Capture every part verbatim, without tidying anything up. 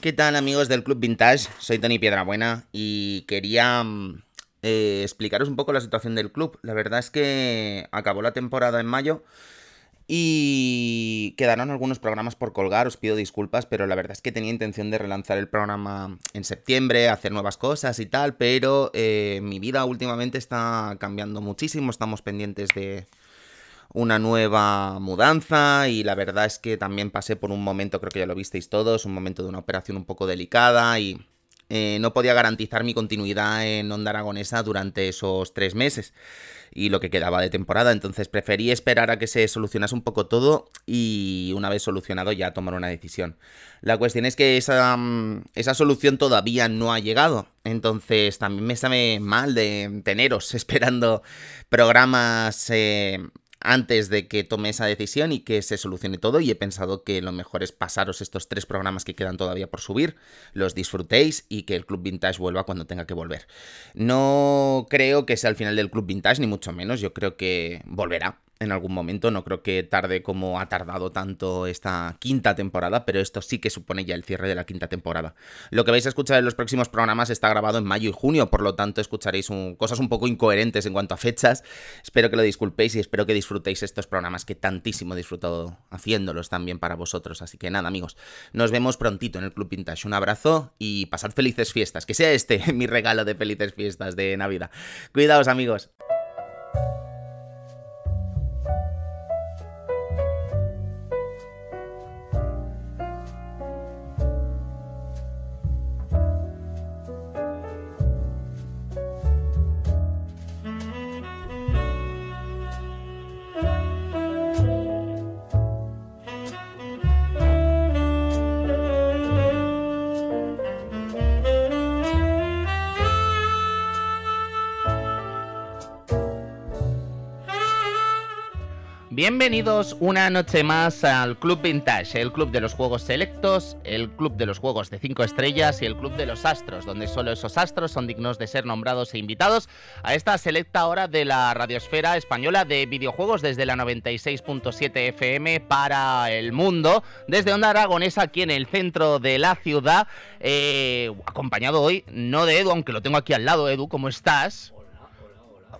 ¿Qué tal, amigos del Club Vintage? Soy Tony Piedrabuena y quería eh, explicaros un poco la situación del club. La verdad es que acabó la temporada en mayo y quedaron algunos programas por colgar, os pido disculpas, pero la verdad es que tenía intención de relanzar el programa en septiembre, hacer nuevas cosas y tal, pero eh, mi vida últimamente está cambiando muchísimo, estamos pendientes de una nueva mudanza y la verdad es que también pasé por un momento, creo que ya lo visteis todos, un momento de una operación un poco delicada y eh, no podía garantizar mi continuidad en Onda Aragonesa durante esos tres meses y lo que quedaba de temporada, entonces preferí esperar a que se solucionase un poco todo y una vez solucionado ya tomar una decisión. La cuestión es que esa, esa solución todavía no ha llegado, entonces también me sabe mal de teneros esperando programas eh, antes de que tome esa decisión y que se solucione todo, y he pensado que lo mejor es pasaros estos tres programas que quedan todavía por subir, los disfrutéis y que el Club Vintage vuelva cuando tenga que volver. No creo que sea el final del Club Vintage, ni mucho menos, yo creo que volverá en algún momento, no creo que tarde como ha tardado tanto esta quinta temporada, pero esto sí que supone ya el cierre de la quinta temporada. Lo que vais a escuchar en los próximos programas está grabado en mayo y junio, por lo tanto escucharéis un, cosas un poco incoherentes en cuanto a fechas. Espero que lo disculpéis y espero que disfrutéis estos programas que tantísimo he disfrutado haciéndolos también para vosotros. Así que nada, amigos, nos vemos prontito en el Club Vintage. Un abrazo y pasad felices fiestas, que sea este mi regalo de felices fiestas de Navidad. Cuidaos, amigos. Bienvenidos una noche más al Club Vintage, el club de los juegos selectos, el club de los juegos de cinco estrellas y el club de los astros, donde solo esos astros son dignos de ser nombrados e invitados a esta selecta hora de la radiosfera española de videojuegos desde la noventa y seis punto siete F M para el mundo, desde Onda Aragonesa aquí en el centro de la ciudad, eh, acompañado hoy, no de Edu, aunque lo tengo aquí al lado. Edu, ¿cómo estás?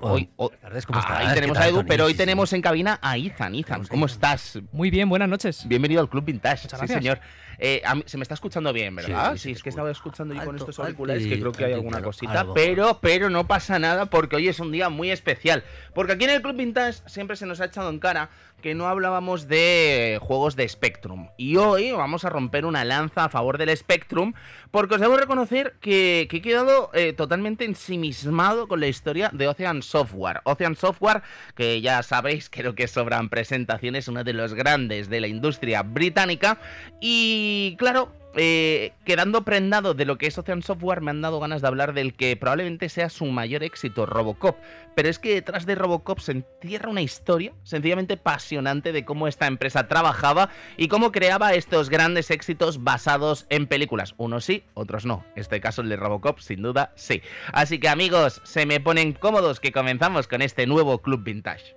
Hoy, oh, buenas tardes, ¿cómo estás? Ahí tenemos tal, a Edu, Tony? Pero hoy tenemos en cabina a Izan. Izan, ¿cómo estás? Muy bien, buenas noches. Bienvenido al Club Vintage. Muchas gracias. Sí, señor. Eh, mí, se me está escuchando bien, ¿verdad? Sí, sí, sí, es que estaba escuchando alto, yo con estos auriculares, que creo que hay alguna cosita, pero, pero no pasa nada porque hoy es un día muy especial. Porque aquí en el Club Vintage siempre se nos ha echado en cara que no hablábamos de juegos de Spectrum. Y hoy vamos a romper una lanza a favor del Spectrum, porque os debo reconocer que, que he quedado eh, totalmente ensimismado con la historia de Ocean Software. Ocean Software, que ya sabéis, creo que sobran presentaciones, uno de los grandes de la industria británica. Y claro, eh, quedando prendado de lo que es Ocean Software, me han dado ganas de hablar del que probablemente sea su mayor éxito, RoboCop. Pero es que detrás de RoboCop se entierra una historia sencillamente apasionante de cómo esta empresa trabajaba y cómo creaba estos grandes éxitos basados en películas. Unos sí, otros no. En este caso el de RoboCop, sin duda, sí. Así que, amigos, se me ponen cómodos que comenzamos con este nuevo Club Vintage.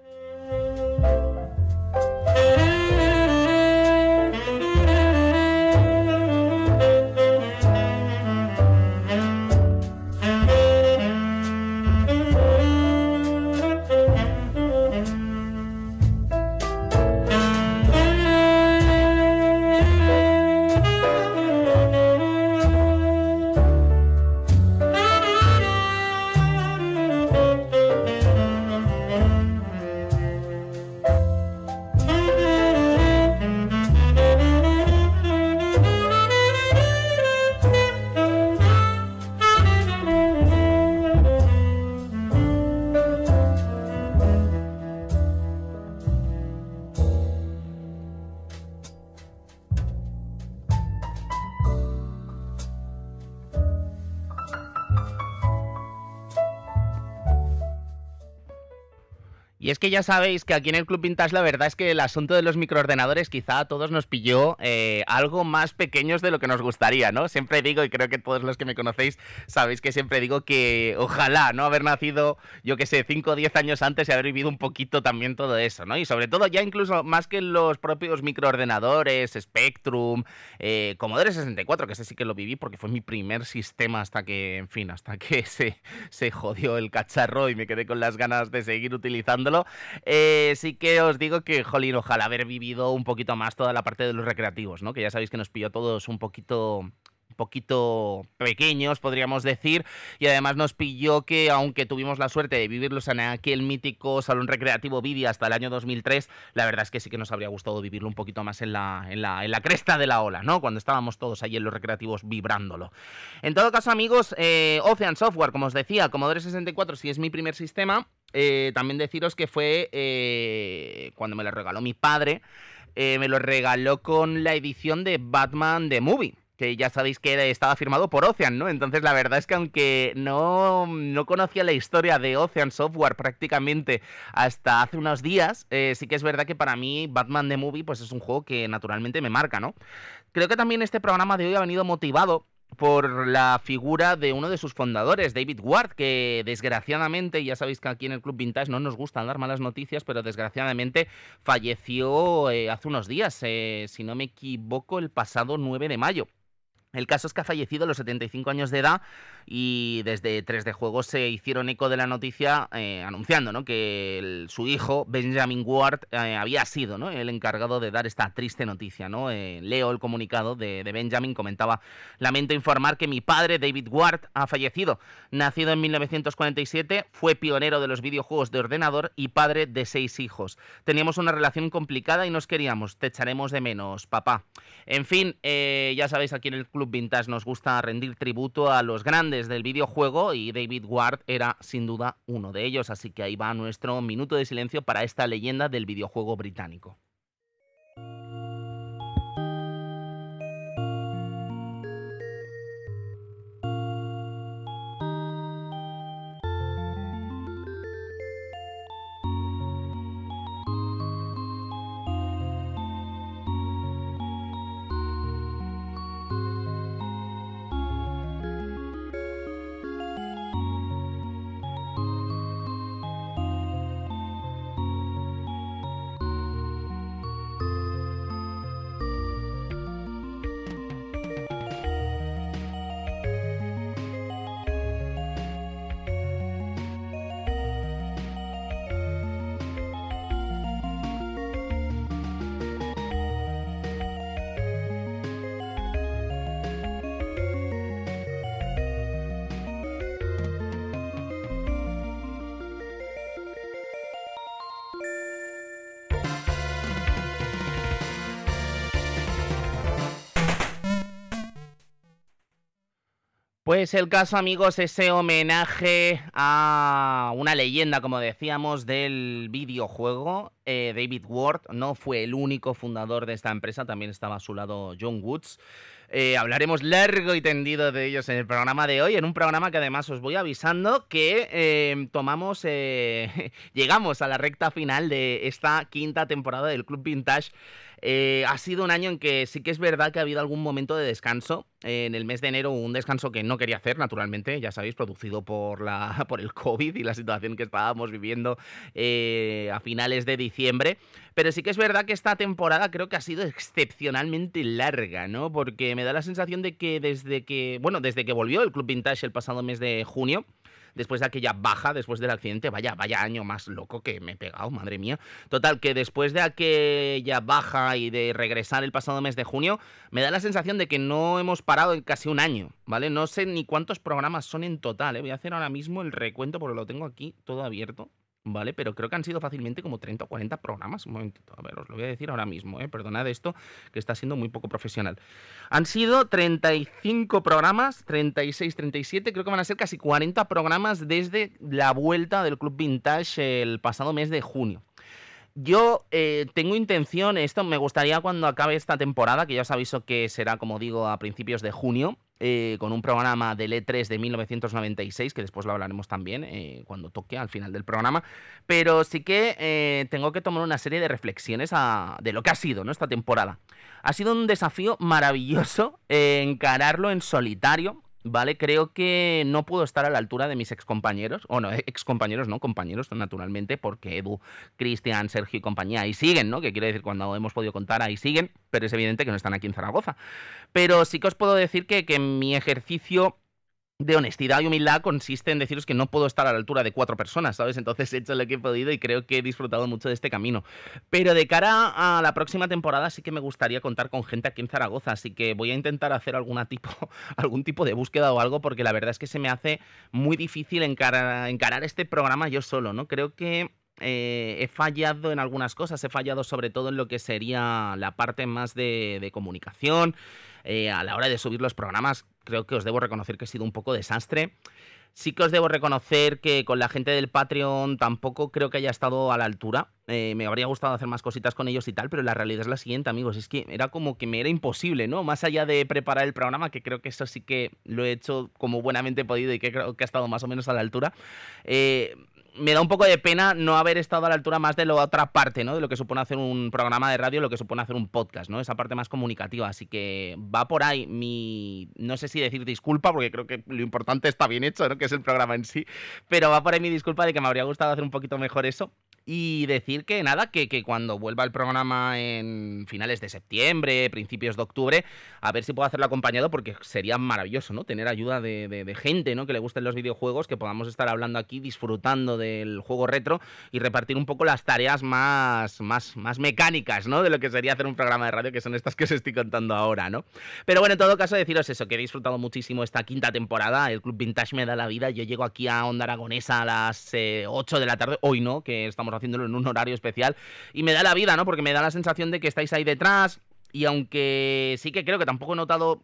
Y es que ya sabéis que aquí en el Club Vintage la verdad es que el asunto de los microordenadores quizá a todos nos pilló eh, algo más pequeños de lo que nos gustaría, ¿no? Siempre digo, y creo que todos los que me conocéis sabéis que siempre digo que ojalá no haber nacido, yo que sé, cinco o diez años antes y haber vivido un poquito también todo eso, ¿no? Y sobre todo ya incluso más que los propios microordenadores, Spectrum, eh, Commodore sesenta y cuatro, que ese sí que lo viví porque fue mi primer sistema hasta que, en fin, hasta que se, se jodió el cacharro y me quedé con las ganas de seguir utilizándolo. Eh, sí que os digo que, jolín, ojalá haber vivido un poquito más toda la parte de los recreativos, ¿no? Que ya sabéis que nos pilló todos un poquito... poquito pequeños, podríamos decir, y además nos pilló que, aunque tuvimos la suerte de vivirlos en aquel mítico salón recreativo Vivi hasta el año dos mil tres, la verdad es que sí que nos habría gustado vivirlo un poquito más en la, en la, en la cresta de la ola, ¿no? Cuando estábamos todos ahí en los recreativos vibrándolo. En todo caso, amigos, eh, Ocean Software, como os decía, Commodore sesenta y cuatro, si es mi primer sistema, eh, también deciros que fue eh, cuando me lo regaló mi padre, eh, me lo regaló con la edición de Batman The Movie, que ya sabéis que estaba firmado por Ocean, ¿no? Entonces la verdad es que aunque no, no conocía la historia de Ocean Software prácticamente hasta hace unos días, eh, sí que es verdad que para mí Batman The Movie pues es un juego que naturalmente me marca, ¿no? Creo que también este programa de hoy ha venido motivado por la figura de uno de sus fundadores, David Ward, que desgraciadamente, ya sabéis que aquí en el Club Vintage no nos gustan dar malas noticias, pero desgraciadamente falleció eh, hace unos días, eh, si no me equivoco, el pasado nueve de mayo. El caso es que ha fallecido a los setenta y cinco años de edad y desde tres D Juegos se hicieron eco de la noticia eh, anunciando, ¿no?, que el, su hijo, Benjamin Ward, eh, había sido, ¿no?, el encargado de dar esta triste noticia, ¿no? Eh, leo el comunicado de, de Benjamin, comentaba: "Lamento informar que mi padre, David Ward, ha fallecido. Nacido en mil novecientos cuarenta y siete, fue pionero de los videojuegos de ordenador y padre de seis hijos. Teníamos una relación complicada y nos queríamos. Te echaremos de menos, papá". En fin, eh, ya sabéis, aquí en el Club Vintage nos gusta rendir tributo a los grandes del videojuego y David Ward era sin duda uno de ellos, así que ahí va nuestro minuto de silencio para esta leyenda del videojuego británico. Pues el caso, amigos, ese homenaje a una leyenda, como decíamos, del videojuego. Eh, David Ward no fue el único fundador de esta empresa, también estaba a su lado John Woods. Eh, hablaremos largo y tendido de ellos en el programa de hoy, en un programa que además os voy avisando que eh, tomamos, eh, llegamos a la recta final de esta quinta temporada del Club Vintage. Eh, ha sido un año en que sí que es verdad que ha habido algún momento de descanso. Eh, en el mes de enero, un descanso que no quería hacer, naturalmente, ya sabéis, producido por, la, por el COVID y la situación que estábamos viviendo eh, a finales de diciembre. Pero sí que es verdad que esta temporada creo que ha sido excepcionalmente larga, ¿no? Porque me da la sensación de que desde que, bueno, desde que volvió el Club Vintage el pasado mes de junio, después de aquella baja, después del accidente, vaya, vaya año más loco que me he pegado, madre mía. Total, que después de aquella baja y de regresar el pasado mes de junio, me da la sensación de que no hemos parado en casi un año, ¿vale? No sé ni cuántos programas son en total, ¿eh? Voy a hacer ahora mismo el recuento porque lo tengo aquí todo abierto, ¿vale? Pero creo que han sido fácilmente como treinta o cuarenta programas. Un momentito, a ver, os lo voy a decir ahora mismo, ¿eh? Perdonad esto, que está siendo muy poco profesional. Han sido treinta y cinco programas, treinta y seis, treinta y siete, creo que van a ser casi cuarenta programas desde la vuelta del Club Vintage el pasado mes de junio. Yo eh, tengo intención, esto me gustaría cuando acabe esta temporada, que ya os aviso que será, como digo, a principios de junio, eh, con un programa del E tres de mil novecientos noventa y seis, que después lo hablaremos también eh, cuando toque al final del programa, pero sí que eh, tengo que tomar una serie de reflexiones a, de lo que ha sido, ¿no?, esta temporada. Ha sido un desafío maravilloso eh, encararlo en solitario, ¿vale? Creo que no puedo estar a la altura de mis excompañeros, o no, excompañeros no, compañeros naturalmente, porque Edu, Cristian, Sergio y compañía ahí siguen, ¿no? Que quiero decir, cuando hemos podido contar ahí siguen, pero es evidente que no están aquí en Zaragoza. Pero sí que os puedo decir que, que mi ejercicio de honestidad y humildad consiste en deciros que no puedo estar a la altura de cuatro personas, ¿sabes? Entonces he hecho lo que he podido y creo que he disfrutado mucho de este camino. Pero de cara a la próxima temporada sí que me gustaría contar con gente aquí en Zaragoza, así que voy a intentar hacer alguna tipo, algún tipo de búsqueda o algo, porque la verdad es que se me hace muy difícil encarar, encarar este programa yo solo, ¿no? Creo que eh, he fallado en algunas cosas, he fallado sobre todo en lo que sería la parte más de, de comunicación. Eh, a la hora de subir los programas, creo que os debo reconocer que he sido un poco desastre. Sí que os debo reconocer que con la gente del Patreon tampoco creo que haya estado a la altura. Eh, me habría gustado hacer más cositas con ellos y tal, pero la realidad es la siguiente, amigos. Es que era como que me era imposible, ¿no? Más allá de preparar el programa, que creo que eso sí que lo he hecho como buenamente he podido y que creo que ha estado más o menos a la altura. Eh... Me da un poco de pena no haber estado a la altura más de la otra parte, ¿no? De lo que supone hacer un programa de radio, lo que supone hacer un podcast, ¿no? Esa parte más comunicativa. Así que va por ahí mi... No sé si decir disculpa, porque creo que lo importante está bien hecho, ¿no? Que es el programa en sí. Pero va por ahí mi disculpa de que me habría gustado hacer un poquito mejor eso. Y decir que nada, que, que cuando vuelva el programa en finales de septiembre, principios de octubre, a ver si puedo hacerlo acompañado, porque sería maravilloso, ¿no? Tener ayuda de, de, de gente, ¿no? Que le gusten los videojuegos, que podamos estar hablando aquí, disfrutando del juego retro y repartir un poco las tareas más, más, más mecánicas, ¿no? De lo que sería hacer un programa de radio, que son estas que os estoy contando ahora, ¿no? Pero bueno, en todo caso, deciros eso, que he disfrutado muchísimo esta quinta temporada, el Club Vintage me da la vida, yo llego aquí a Onda Aragonesa a las eh, ocho de la tarde, hoy no, que estamos haciéndolo en un horario especial, y me da la vida, ¿no? Porque me da la sensación de que estáis ahí detrás, y aunque sí que creo que tampoco he notado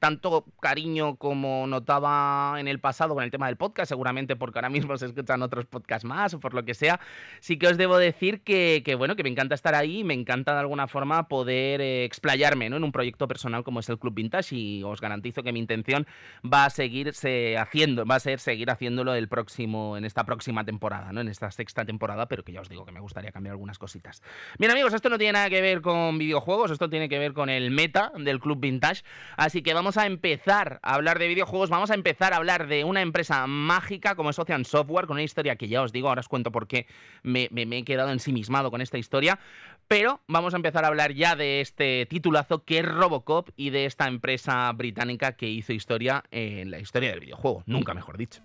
tanto cariño como notaba en el pasado con el tema del podcast, seguramente porque ahora mismo se escuchan otros podcasts más o por lo que sea, sí que os debo decir que, que bueno, que me encanta estar ahí, me encanta de alguna forma poder eh, explayarme, ¿no? En un proyecto personal como es el Club Vintage, y os garantizo que mi intención va a seguirse haciendo, va a ser seguir haciéndolo el próximo, en esta próxima temporada, ¿no? En esta sexta temporada, pero que ya os digo que me gustaría cambiar algunas cositas. Bien, amigos, esto no tiene nada que ver con videojuegos, esto tiene que ver con el meta del Club Vintage, así que vamos a empezar a hablar de videojuegos, vamos a empezar a hablar de una empresa mágica como es Ocean Software, con una historia que ya os digo, ahora os cuento por qué me, me, me he quedado ensimismado con esta historia, pero vamos a empezar a hablar ya de este titulazo que es RoboCop y de esta empresa británica que hizo historia en la historia del videojuego, nunca mejor dicho.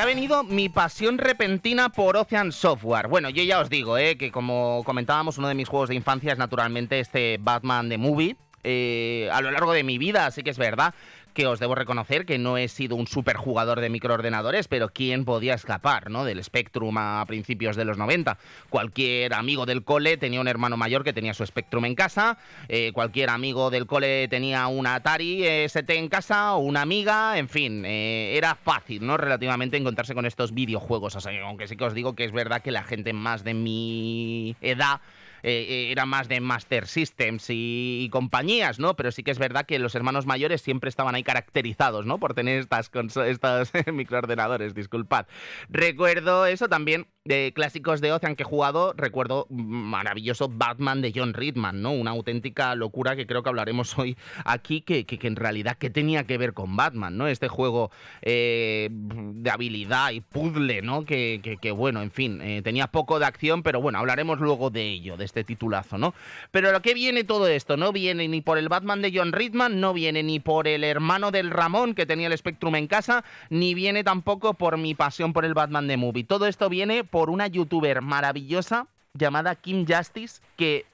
Ha venido mi pasión repentina por Ocean Software. Bueno, yo ya os digo, ¿eh? Que como comentábamos, uno de mis juegos de infancia es naturalmente este Batman The Movie. Eh, a lo largo de mi vida, así que es verdad que os debo reconocer que no he sido un superjugador de microordenadores, pero ¿quién podía escapar, ¿no? del Spectrum a principios de los noventa? Cualquier amigo del cole tenía un hermano mayor que tenía su Spectrum en casa, eh, cualquier amigo del cole tenía una Atari S T en casa o una Amiga, en fin, eh, era fácil, ¿no? Relativamente encontrarse con estos videojuegos, o sea, aunque sí que os digo que es verdad que la gente más de mi edad Eh, era más de Master Systems y, y compañías, ¿no? Pero sí que es verdad que los hermanos mayores siempre estaban ahí caracterizados, ¿no? Por tener estas conso- estos microordenadores, disculpad. Recuerdo eso también, de clásicos de Ocean que he jugado, recuerdo maravilloso Batman de John Ritman, ¿no? Una auténtica locura que creo que hablaremos hoy aquí, que, que, que en realidad ¿qué tenía que ver con Batman, ¿no? Este juego eh, de habilidad y puzzle, ¿no? Que, que, que bueno, en fin, eh, tenía poco de acción, pero bueno, hablaremos luego de ello, de este titulazo, ¿no? Pero lo que viene todo esto, no viene ni por el Batman de John Ritman, no viene ni por el hermano del Ramón que tenía el Spectrum en casa, ni viene tampoco por mi pasión por el Batman The Movie. Todo esto viene por una youtuber maravillosa llamada Kim Justice, que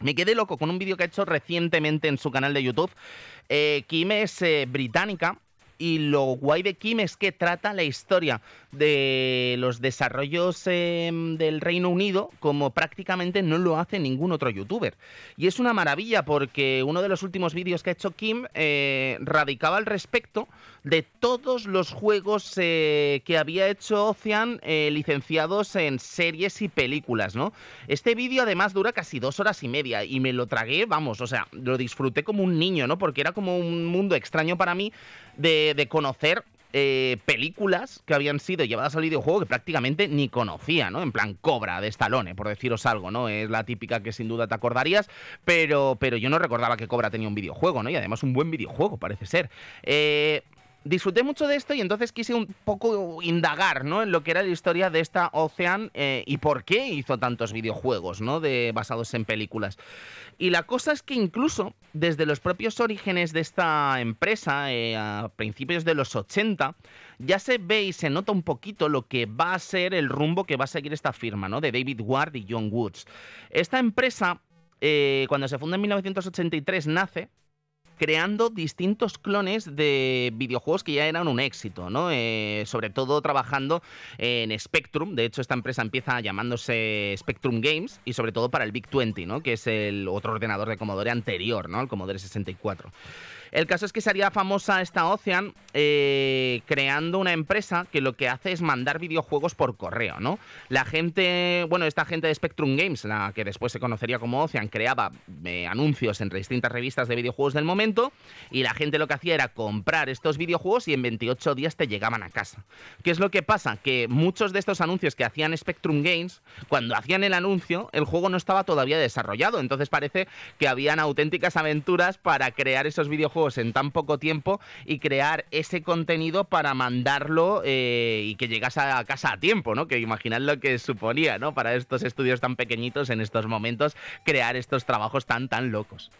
me quedé loco con un vídeo que ha hecho recientemente en su canal de YouTube. Eh, Kim es eh, británica. Y lo guay de Kim es que trata la historia de los desarrollos eh, del Reino Unido como prácticamente no lo hace ningún otro youtuber. Y es una maravilla porque uno de los últimos vídeos que ha hecho Kim eh, radicaba al respecto de todos los juegos eh, que había hecho Ocean eh, licenciados en series y películas, ¿no? Este vídeo además dura casi dos horas y media y me lo tragué, vamos, o sea, lo disfruté como un niño, ¿no? Porque era como un mundo extraño para mí de de conocer eh, películas que habían sido llevadas al videojuego que prácticamente ni conocía, ¿no? En plan Cobra de Stallone, por deciros algo, ¿no? Es la típica que sin duda te acordarías, pero, pero yo no recordaba que Cobra tenía un videojuego, ¿no? Y además un buen videojuego, parece ser. Eh... Disfruté mucho de esto y entonces quise un poco indagar, ¿no? En lo que era la historia de esta Ocean eh, y por qué hizo tantos videojuegos, ¿no? De, basados en películas. Y la cosa es que incluso desde los propios orígenes de esta empresa, eh, a principios de los ochenta, ya se ve y se nota un poquito lo que va a ser el rumbo que va a seguir esta firma, ¿no? De David Ward y John Woods. Esta empresa, eh, cuando se funda en mil novecientos ochenta y tres, nace creando distintos clones de videojuegos que ya eran un éxito, ¿no? Eh, sobre todo trabajando en Spectrum. De hecho, esta empresa empieza llamándose Spectrum Games y sobre todo para el Vic veinte, ¿no? Que es el otro ordenador de Commodore anterior, ¿no? El Commodore sesenta y cuatro. El caso es que se haría famosa esta Ocean eh, creando una empresa que lo que hace es mandar videojuegos por correo, ¿no? La gente, bueno, esta gente de Spectrum Games, la que después se conocería como Ocean, creaba eh, anuncios en distintas revistas de videojuegos del momento y la gente lo que hacía era comprar estos videojuegos y en veintiocho días te llegaban a casa. ¿Qué es lo que pasa? Que muchos de estos anuncios que hacían Spectrum Games, cuando hacían el anuncio, el juego no estaba todavía desarrollado, entonces parece que habían auténticas aventuras para crear esos videojuegos en tan poco tiempo y crear ese contenido para mandarlo eh, y que llegase a casa a tiempo, ¿no? Que imaginad lo que suponía, ¿no? Para estos estudios tan pequeñitos en estos momentos crear estos trabajos tan tan locos.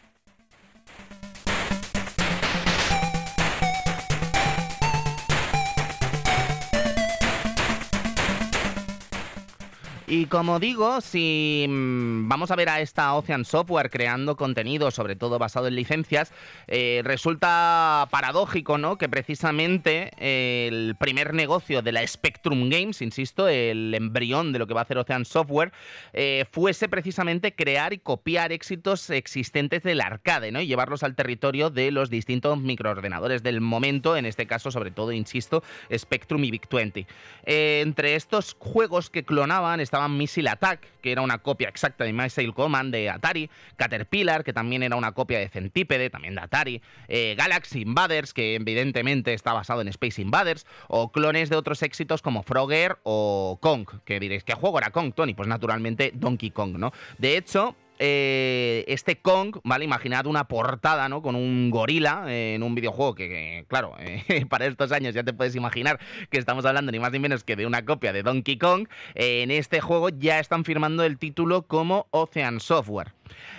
Y como digo, si vamos a ver a esta Ocean Software creando contenido, sobre todo basado en licencias, eh, resulta paradójico, ¿no? Que precisamente el primer negocio de la Spectrum Games, insisto, el embrión de lo que va a hacer Ocean Software, eh, fuese precisamente crear y copiar éxitos existentes del arcade, ¿no? Y llevarlos al territorio de los distintos microordenadores del momento, en este caso, sobre todo, insisto, Spectrum y Vic veinte. Eh, entre estos juegos que clonaban estaban Missile Attack, que era una copia exacta de Missile Command de Atari, Caterpillar, que también era una copia de Centípede, también de Atari, eh, Galaxy Invaders, que evidentemente está basado en Space Invaders, o clones de otros éxitos como Frogger o Kong, que diréis, ¿qué juego era Kong, Tony? Pues naturalmente Donkey Kong, ¿no? De hecho, Eh, este Kong, ¿vale? Imaginad una portada, ¿no? Con un gorila eh, en un videojuego que, que claro, eh, para estos años ya te puedes imaginar que estamos hablando ni más ni menos que de una copia de Donkey Kong. Eh, en este juego ya están firmando el título como Ocean Software.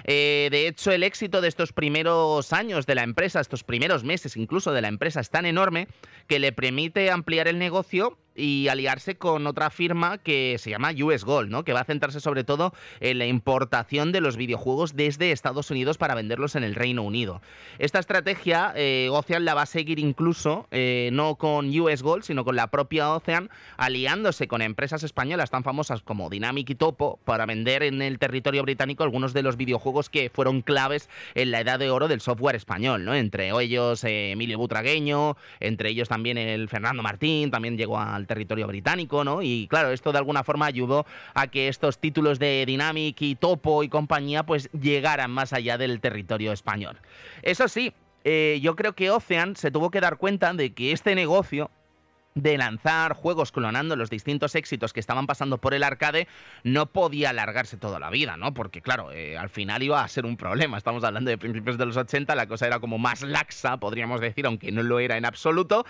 Eh, de hecho, el éxito de estos primeros años de la empresa, estos primeros meses incluso de la empresa, es tan enorme que le permite ampliar el negocio y aliarse con otra firma que se llama U S Gold, ¿no? Que va a centrarse sobre todo en la importación de los videojuegos desde Estados Unidos para venderlos en el Reino Unido. Esta estrategia eh, Ocean la va a seguir incluso eh, no con U S Gold, sino con la propia Ocean, aliándose con empresas españolas tan famosas como Dynamic y Topo para vender en el territorio británico algunos de los videojuegos que fueron claves en la edad de oro del software español, ¿no? Entre ellos eh, Emilio Butragueño, entre ellos también el Fernando Martín, también llegó al territorio británico, ¿no? Y claro, esto de alguna forma ayudó a que estos títulos de Dynamic y Topo y compañía pues llegaran más allá del territorio español. Eso sí, eh, yo creo que Ocean se tuvo que dar cuenta de que este negocio de lanzar juegos clonando los distintos éxitos que estaban pasando por el arcade, no podía alargarse toda la vida, ¿no? Porque, claro, eh, al final iba a ser un problema. Estamos hablando de principios de los ochenta, la cosa era como más laxa, podríamos decir, aunque no lo era en absoluto.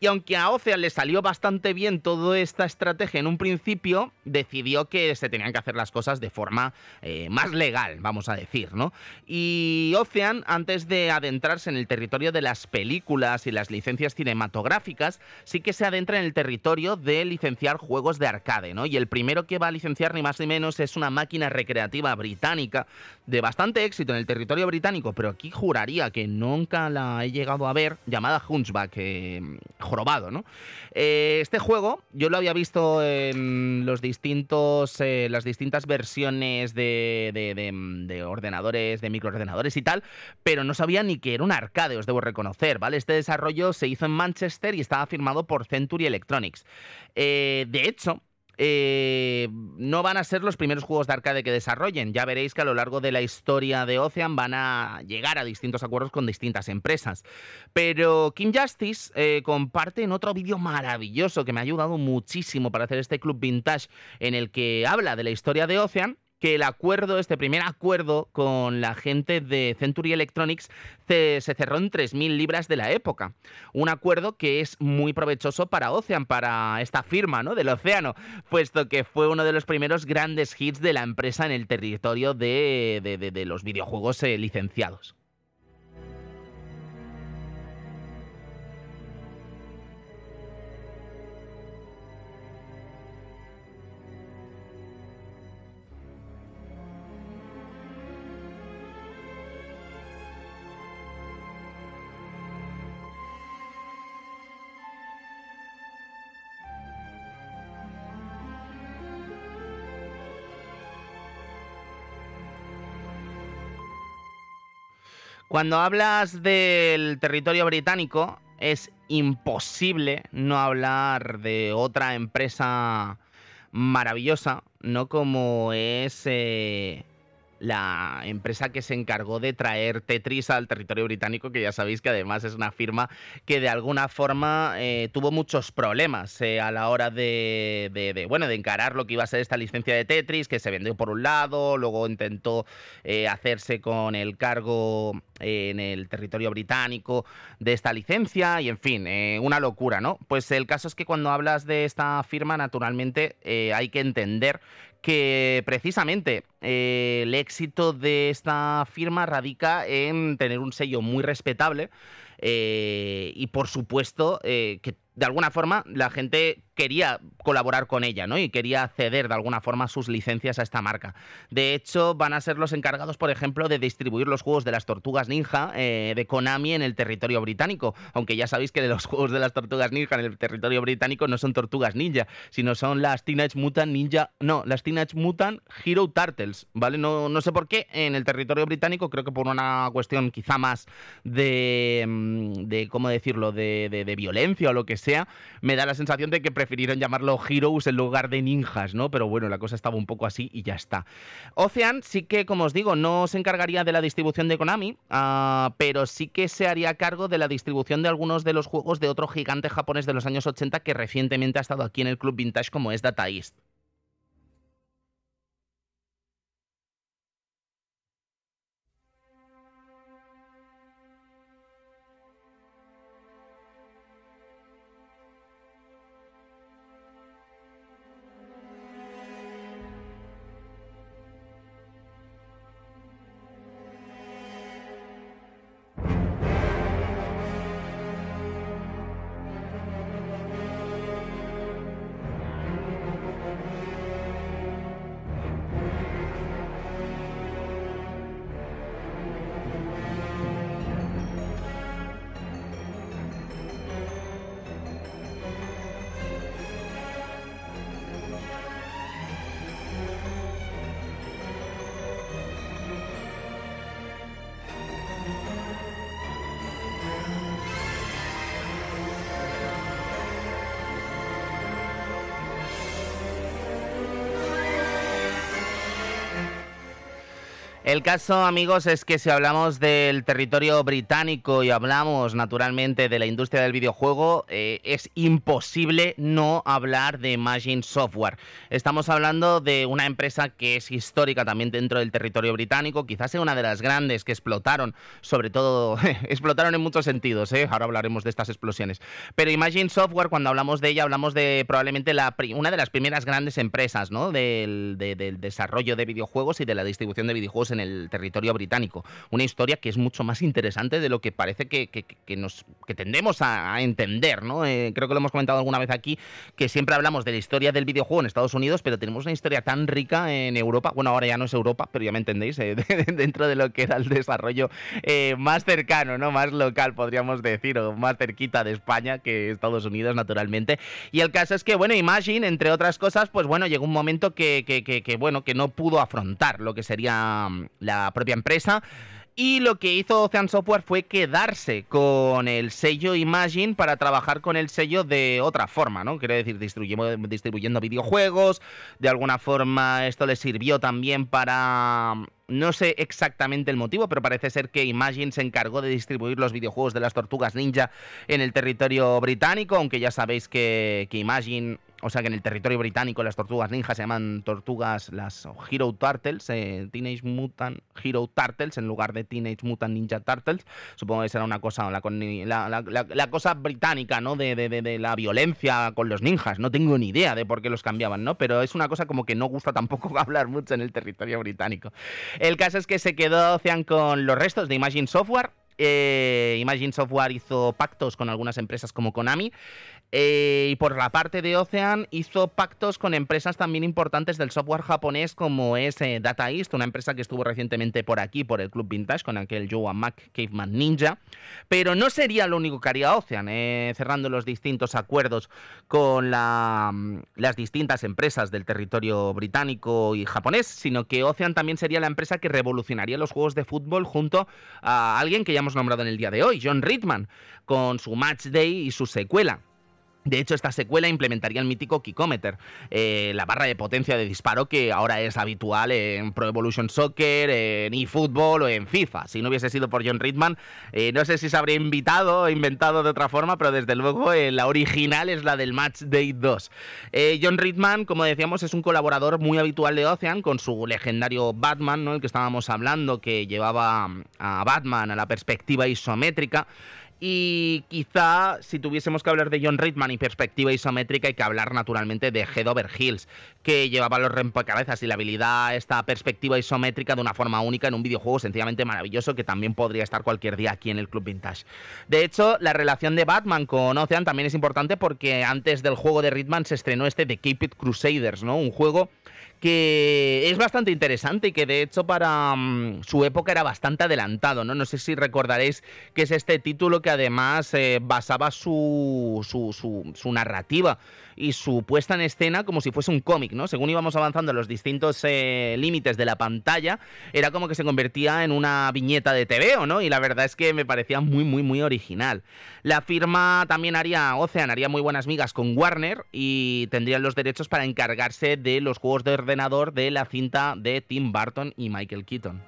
Y aunque a Ocean le salió bastante bien toda esta estrategia en un principio, decidió que se tenían que hacer las cosas de forma eh, más legal, vamos a decir, ¿no? Y Ocean, antes de adentrarse en el territorio de las películas y las licencias cinematográficas, sí que se adentra en el territorio de licenciar juegos de arcade, ¿no? Y el primero que va a licenciar, ni más ni menos, es una máquina recreativa británica de bastante éxito en el territorio británico, pero aquí juraría que nunca la he llegado a ver, llamada Hunchback, eh, jorobado, ¿no? Eh, este juego yo lo había visto en los distintos, eh, las distintas versiones de, de, de, de ordenadores, de microordenadores y tal, pero no sabía ni que era un arcade, os debo reconocer, ¿vale? Este desarrollo se hizo en Manchester y estaba firmado por Century Electronics. Eh, de hecho, eh, no van a ser los primeros juegos de arcade que desarrollen. Ya veréis que a lo largo de la historia de Ocean van a llegar a distintos acuerdos con distintas empresas. Pero Kim Justice eh, comparte en otro vídeo maravilloso que me ha ayudado muchísimo para hacer este Club Vintage, en el que habla de la historia de Ocean, que el acuerdo, este primer acuerdo con la gente de Century Electronics se, se cerró en tres mil libras de la época. Un acuerdo que es muy provechoso para Ocean, para esta firma, ¿no?, del océano, puesto que fue uno de los primeros grandes hits de la empresa en el territorio de, de, de, de los videojuegos eh, licenciados. Cuando hablas del territorio británico, es imposible no hablar de otra empresa maravillosa, ¿no?, como es eh, la empresa que se encargó de traer Tetris al territorio británico, que ya sabéis que además es una firma que de alguna forma eh, tuvo muchos problemas eh, a la hora de, de, de, bueno, de encarar lo que iba a ser esta licencia de Tetris, que se vendió por un lado, luego intentó eh, hacerse con el cargo en el territorio británico de esta licencia y, en fin, eh, una locura, ¿no? Pues el caso es que cuando hablas de esta firma, naturalmente, eh, hay que entender que precisamente eh, el éxito de esta firma radica en tener un sello muy respetable eh, y, por supuesto, eh, que de alguna forma la gente quería colaborar con ella, ¿no?, y quería ceder de alguna forma sus licencias a esta marca. De hecho, van a ser los encargados, por ejemplo, de distribuir los juegos de las Tortugas Ninja eh, de Konami en el territorio británico, aunque ya sabéis que los juegos de las Tortugas Ninja en el territorio británico no son Tortugas Ninja, sino son las Teenage Mutant Ninja... No, las Teenage Mutant Hero Turtles, ¿vale? No, no sé por qué en el territorio británico, creo que por una cuestión quizá más de... de ¿cómo decirlo?, de, de, de violencia o lo que sea, me da la sensación de que prefirieron llamarlo Heroes en lugar de ninjas, ¿no? Pero bueno, la cosa estaba un poco así y ya está. Ocean sí que, como os digo, no se encargaría de la distribución de Konami, uh, pero sí que se haría cargo de la distribución de algunos de los juegos de otro gigante japonés de los años ochenta que recientemente ha estado aquí en el Club Vintage, como es Data East. El caso, amigos, es que si hablamos del territorio británico y hablamos naturalmente de la industria del videojuego, eh, es imposible no hablar de Imagine Software. Estamos hablando de una empresa que es histórica también dentro del territorio británico, quizás sea una de las grandes que explotaron, sobre todo, explotaron en muchos sentidos, ¿eh? Ahora hablaremos de estas explosiones. Pero Imagine Software, cuando hablamos de ella, hablamos de probablemente la, una de las primeras grandes empresas, ¿no? del, de, del desarrollo de videojuegos y de la distribución de videojuegos en el territorio británico. Una historia que es mucho más interesante de lo que parece que, que, que, nos, que tendemos a, a entender, ¿no? Eh, creo que lo hemos comentado alguna vez aquí, que siempre hablamos de la historia del videojuego en Estados Unidos, pero tenemos una historia tan rica en Europa. Bueno, ahora ya no es Europa, pero ya me entendéis, eh, de, de, dentro de lo que era el desarrollo eh, más cercano, ¿no? Más local, podríamos decir, o más cerquita de España que Estados Unidos, naturalmente. Y el caso es que, bueno, Imagine, entre otras cosas, pues bueno, llegó un momento que, que, que, que bueno, que no pudo afrontar lo que sería la propia empresa, y lo que hizo Ocean Software fue quedarse con el sello Imagine para trabajar con el sello de otra forma, ¿no? Quiero decir, distribuyendo, distribuyendo videojuegos, de alguna forma esto les sirvió también para... No sé exactamente el motivo, pero parece ser que Imagine se encargó de distribuir los videojuegos de las Tortugas Ninja en el territorio británico, aunque ya sabéis que, que Imagine... O sea que en el territorio británico las Tortugas Ninja se llaman Tortugas, las Hero Turtles, eh, Teenage Mutant Hero Turtles, en lugar de Teenage Mutant Ninja Turtles. Supongo que será una cosa, la, la, la, la cosa británica, ¿no? De, de, de, de la violencia con los ninjas. No tengo ni idea de por qué los cambiaban, ¿no? Pero es una cosa como que no gusta tampoco hablar mucho en el territorio británico. El caso es que se quedó Ocean con los restos de Imagine Software. Eh, Imagine Software hizo pactos con algunas empresas como Konami. Eh, y por la parte de Ocean hizo pactos con empresas también importantes del software japonés como es eh, Data East, una empresa que estuvo recientemente por aquí, por el Club Vintage, con aquel Joe Mac Caveman Ninja. Pero no sería lo único que haría Ocean, eh, cerrando los distintos acuerdos con la, las distintas empresas del territorio británico y japonés, sino que Ocean también sería la empresa que revolucionaría los juegos de fútbol junto a alguien que ya hemos nombrado en el día de hoy, John Ritman, con su Match Day y su secuela. De hecho, esta secuela implementaría el mítico Kickometer, eh, la barra de potencia de disparo que ahora es habitual en Pro Evolution Soccer, en eFootball o en FIFA. Si no hubiese sido por John Ritman, eh, no sé si se habría invitado o inventado de otra forma, pero desde luego eh, la original es la del Match Day dos. Eh, John Ritman, como decíamos, es un colaborador muy habitual de Ocean, con su legendario Batman, ¿no? El que estábamos hablando, que llevaba a Batman a la perspectiva isométrica. Y quizá si tuviésemos que hablar de John Ritman y perspectiva isométrica, hay que hablar naturalmente de Head Over Heels, que llevaba los rompecabezas y la habilidad, esta perspectiva isométrica de una forma única en un videojuego sencillamente maravilloso que también podría estar cualquier día aquí en el Club Vintage. De hecho, la relación de Batman con Ocean también es importante porque antes del juego de Ritman se estrenó este The Caped Crusaders, ¿no? Un juego que es bastante interesante y que de hecho para um, su época era bastante adelantado, ¿no? No sé si recordaréis que es este título que además eh, basaba su, su, su, su narrativa y su puesta en escena como si fuese un cómic, ¿no? Según íbamos avanzando en los distintos eh, límites de la pantalla, era como que se convertía en una viñeta de T V O, ¿no? Y la verdad es que me parecía muy, muy, muy original. La firma también haría, Ocean haría muy buenas migas con Warner y tendrían los derechos para encargarse de los juegos de ordenador de la cinta de Tim Burton y Michael Keaton.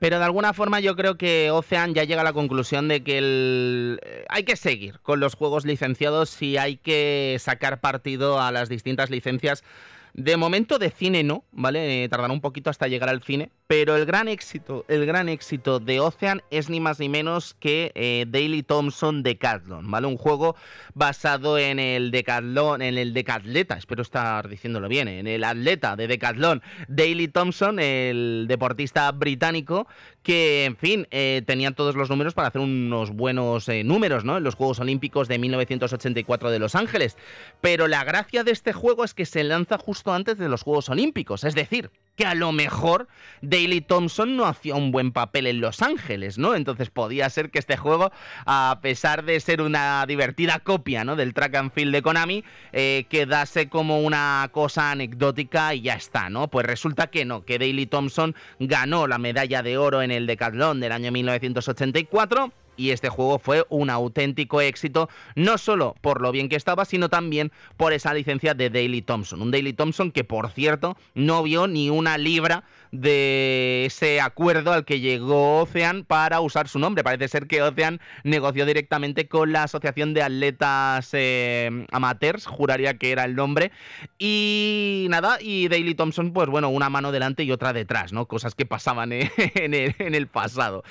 Pero de alguna forma yo creo que Ocean ya llega a la conclusión de que el... hay que seguir con los juegos licenciados y hay que sacar partido a las distintas licencias. De momento de cine no, ¿vale? Eh, tardará un poquito hasta llegar al cine, pero el gran éxito, el gran éxito de Ocean es ni más ni menos que eh, Daley Thompson Decathlon, ¿vale? Un juego basado en el Decathlon, en el decatleta, espero estar diciéndolo bien, eh, en el atleta de Decathlon, Daley Thompson, el deportista británico, que, en fin, eh, tenía todos los números para hacer unos buenos eh, números, ¿no? En los Juegos Olímpicos de mil novecientos ochenta y cuatro de Los Ángeles, pero la gracia de este juego es que se lanza justo justo antes de los Juegos Olímpicos, es decir, que a lo mejor Daley Thompson no hacía un buen papel en Los Ángeles, ¿no? Entonces podía ser que este juego, a pesar de ser una divertida copia, ¿no?, del track and field de Konami, eh, quedase como una cosa anecdótica y ya está, ¿no? Pues resulta que no, que Daley Thompson ganó la medalla de oro en el Decathlon del año mil novecientos ochenta y cuatro... y este juego fue un auténtico éxito, no solo por lo bien que estaba, sino también por esa licencia de Daley Thompson. Un Daley Thompson que, por cierto, no vio ni una libra de ese acuerdo al que llegó Ocean para usar su nombre. Parece ser que Ocean negoció directamente con la Asociación de Atletas eh, Amateurs, juraría que era el nombre, y nada, y Daley Thompson, pues bueno, una mano delante y otra detrás, ¿no? Cosas que pasaban eh, en, el, en el pasado.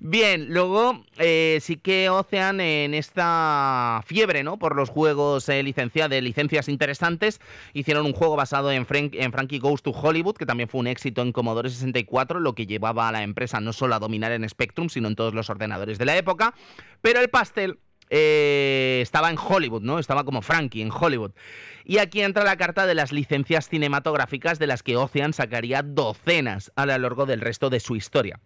Bien, luego eh, sí que Ocean en esta fiebre, ¿no?, por los juegos eh, licencia, de licencias interesantes, hicieron un juego basado en, Frank, en Frankie Goes to Hollywood, que también fue un éxito en Commodore sesenta y cuatro, lo que llevaba a la empresa no solo a dominar en Spectrum, sino en todos los ordenadores de la época. Pero el pastel eh, estaba en Hollywood, ¿no? Estaba como Frankie en Hollywood. Y aquí entra la carta de las licencias cinematográficas, de las que Ocean sacaría docenas a lo largo del resto de su historia.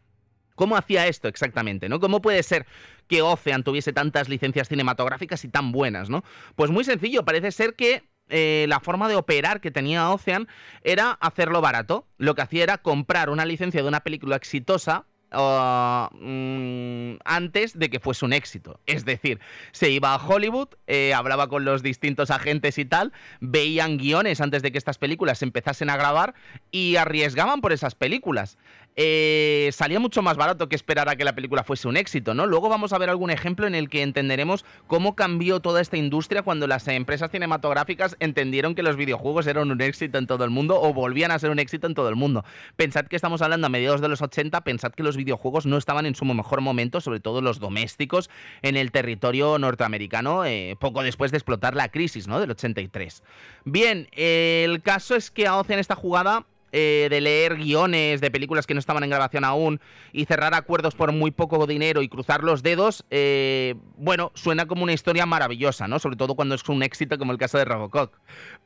¿Cómo hacía esto exactamente, no? ¿Cómo puede ser que Ocean tuviese tantas licencias cinematográficas y tan buenas, no? Pues muy sencillo, parece ser que Eh, la forma de operar que tenía Ocean era hacerlo barato. Lo que hacía era comprar una licencia de una película exitosa Uh, um, antes de que fuese un éxito. Es decir, se iba a Hollywood, eh, hablaba con los distintos agentes y tal, veían guiones antes de que estas películas se empezasen a grabar y arriesgaban por esas películas. Eh, salía mucho más barato que esperar a que la película fuese un éxito, ¿no? Luego vamos a ver algún ejemplo en el que entenderemos cómo cambió toda esta industria cuando las empresas cinematográficas entendieron que los videojuegos eran un éxito en todo el mundo o volvían a ser un éxito en todo el mundo. Pensad que estamos hablando a mediados de los ochenta, pensad que los videojuegos no estaban en su mejor momento, sobre todo los domésticos, en el territorio norteamericano, eh, poco después de explotar la crisis, ¿no?, del ochenta y tres. Bien, eh, el caso es que a Ocean esta jugada Eh, de leer guiones de películas que no estaban en grabación aún y cerrar acuerdos por muy poco dinero y cruzar los dedos, eh, bueno, suena como una historia maravillosa, ¿no? Sobre todo cuando es un éxito como el caso de RoboCop.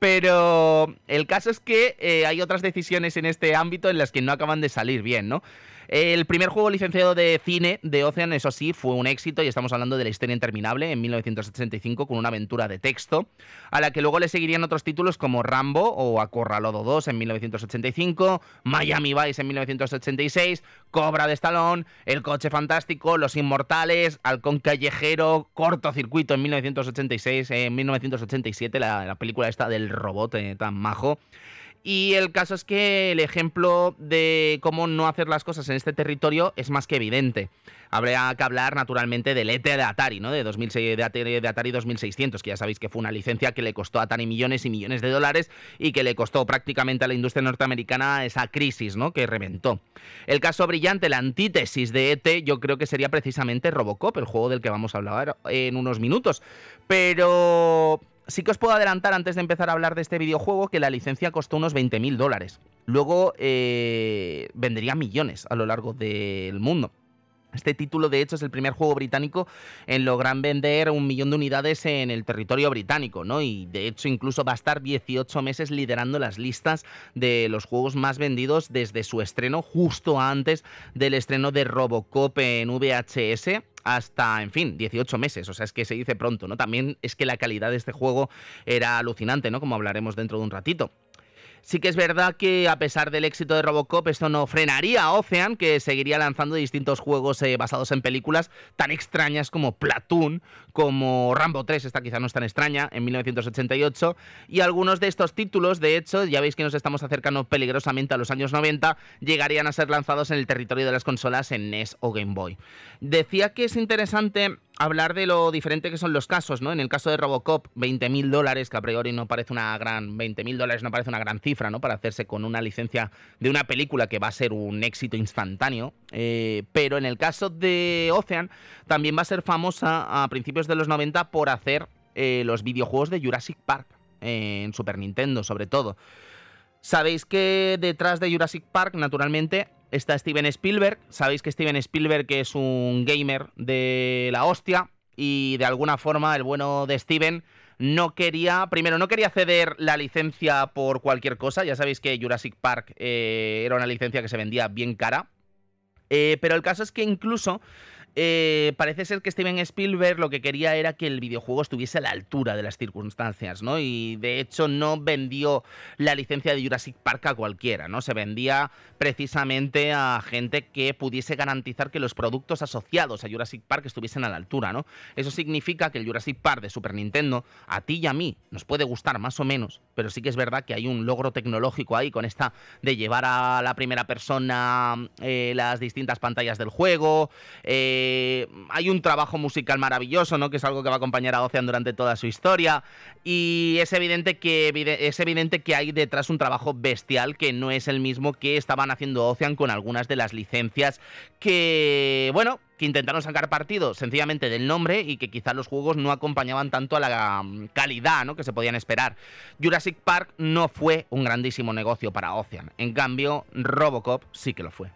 Pero el caso es que eh, hay otras decisiones en este ámbito en las que no acaban de salir bien, ¿no? El primer juego licenciado de cine de Ocean, eso sí, fue un éxito, y estamos hablando de La historia interminable, en mil novecientos ochenta y cinco, con una aventura de texto, a la que luego le seguirían otros títulos como Rambo o Acorralado dos en mil novecientos ochenta y cinco, Miami Vice en mil novecientos ochenta y seis, Cobra de Stallone, El coche fantástico, Los inmortales, Halcón callejero, Cortocircuito en mil novecientos ochenta y seis, en mil novecientos ochenta y siete la, la película esta del robot eh, tan majo. Y el caso es que el ejemplo de cómo no hacer las cosas en este territorio es más que evidente. Habría que hablar, naturalmente, del E T de Atari, ¿no?, de, dos mil seis, de, Atari, de Atari dos mil seiscientos, que ya sabéis que fue una licencia que le costó a Atari millones y millones de dólares y que le costó prácticamente a la industria norteamericana esa crisis, ¿no?, que reventó. El caso brillante, la antítesis de E T, yo creo que sería precisamente RoboCop, el juego del que vamos a hablar en unos minutos. Pero sí que os puedo adelantar, antes de empezar a hablar de este videojuego, que la licencia costó unos veinte mil dólares. Luego eh, vendería millones a lo largo del mundo. Este título, de hecho, es el primer juego británico en lograr vender un millón de unidades en el territorio británico, ¿no? Y, de hecho, incluso va a estar dieciocho meses liderando las listas de los juegos más vendidos desde su estreno, justo antes del estreno de RoboCop en V H S, hasta, en fin, dieciocho meses, o sea, es que se dice pronto, ¿no? También es que la calidad de este juego era alucinante, ¿no?, como hablaremos dentro de un ratito. Sí que es verdad que, a pesar del éxito de RoboCop, esto no frenaría a Ocean, que seguiría lanzando distintos juegos eh, basados en películas tan extrañas como Platoon, como Rambo tres, esta quizá no es tan extraña, en mil novecientos ochenta y ocho, y algunos de estos títulos, de hecho, ya veis que nos estamos acercando peligrosamente a los años noventa, llegarían a ser lanzados en el territorio de las consolas en N E S o Game Boy. Decía que es interesante hablar de lo diferente que son los casos, ¿no? En el caso de RoboCop, veinte mil dólares, que a priori no parece una gran veinte mil dólares no parece una gran cifra, ¿no?, para hacerse con una licencia de una película que va a ser un éxito instantáneo. Eh, pero en el caso de Ocean, también va a ser famosa a principios de los noventa por hacer eh, los videojuegos de Jurassic Park, eh, en Super Nintendo sobre todo. Sabéis que detrás de Jurassic Park, naturalmente, está Steven Spielberg. Sabéis que Steven Spielberg, que es un gamer de la hostia, y de alguna forma el bueno de Steven no quería, primero, no quería ceder la licencia por cualquier cosa. Ya sabéis que Jurassic Park eh, era una licencia que se vendía bien cara. Eh, pero el caso es que incluso eh, parece ser que Steven Spielberg lo que quería era que el videojuego estuviese a la altura de las circunstancias, ¿no? Y de hecho no vendió la licencia de Jurassic Park a cualquiera, ¿no? Se vendía precisamente a gente que pudiese garantizar que los productos asociados a Jurassic Park estuviesen a la altura, ¿no? Eso significa que el Jurassic Park de Super Nintendo a ti y a mí nos puede gustar más o menos, pero sí que es verdad que hay un logro tecnológico ahí con esta de llevar a la primera persona eh, las distintas distintas pantallas del juego, eh, hay un trabajo musical maravilloso, ¿no? Que es algo que va a acompañar a Ocean durante toda su historia, y es evidente que es evidente que hay detrás un trabajo bestial que no es el mismo que estaban haciendo Ocean con algunas de las licencias que, bueno, que intentaron sacar partido sencillamente del nombre y que quizás los juegos no acompañaban tanto a la calidad, ¿no? que se podían esperar. Jurassic Park no fue un grandísimo negocio para Ocean, en cambio RoboCop sí que lo fue.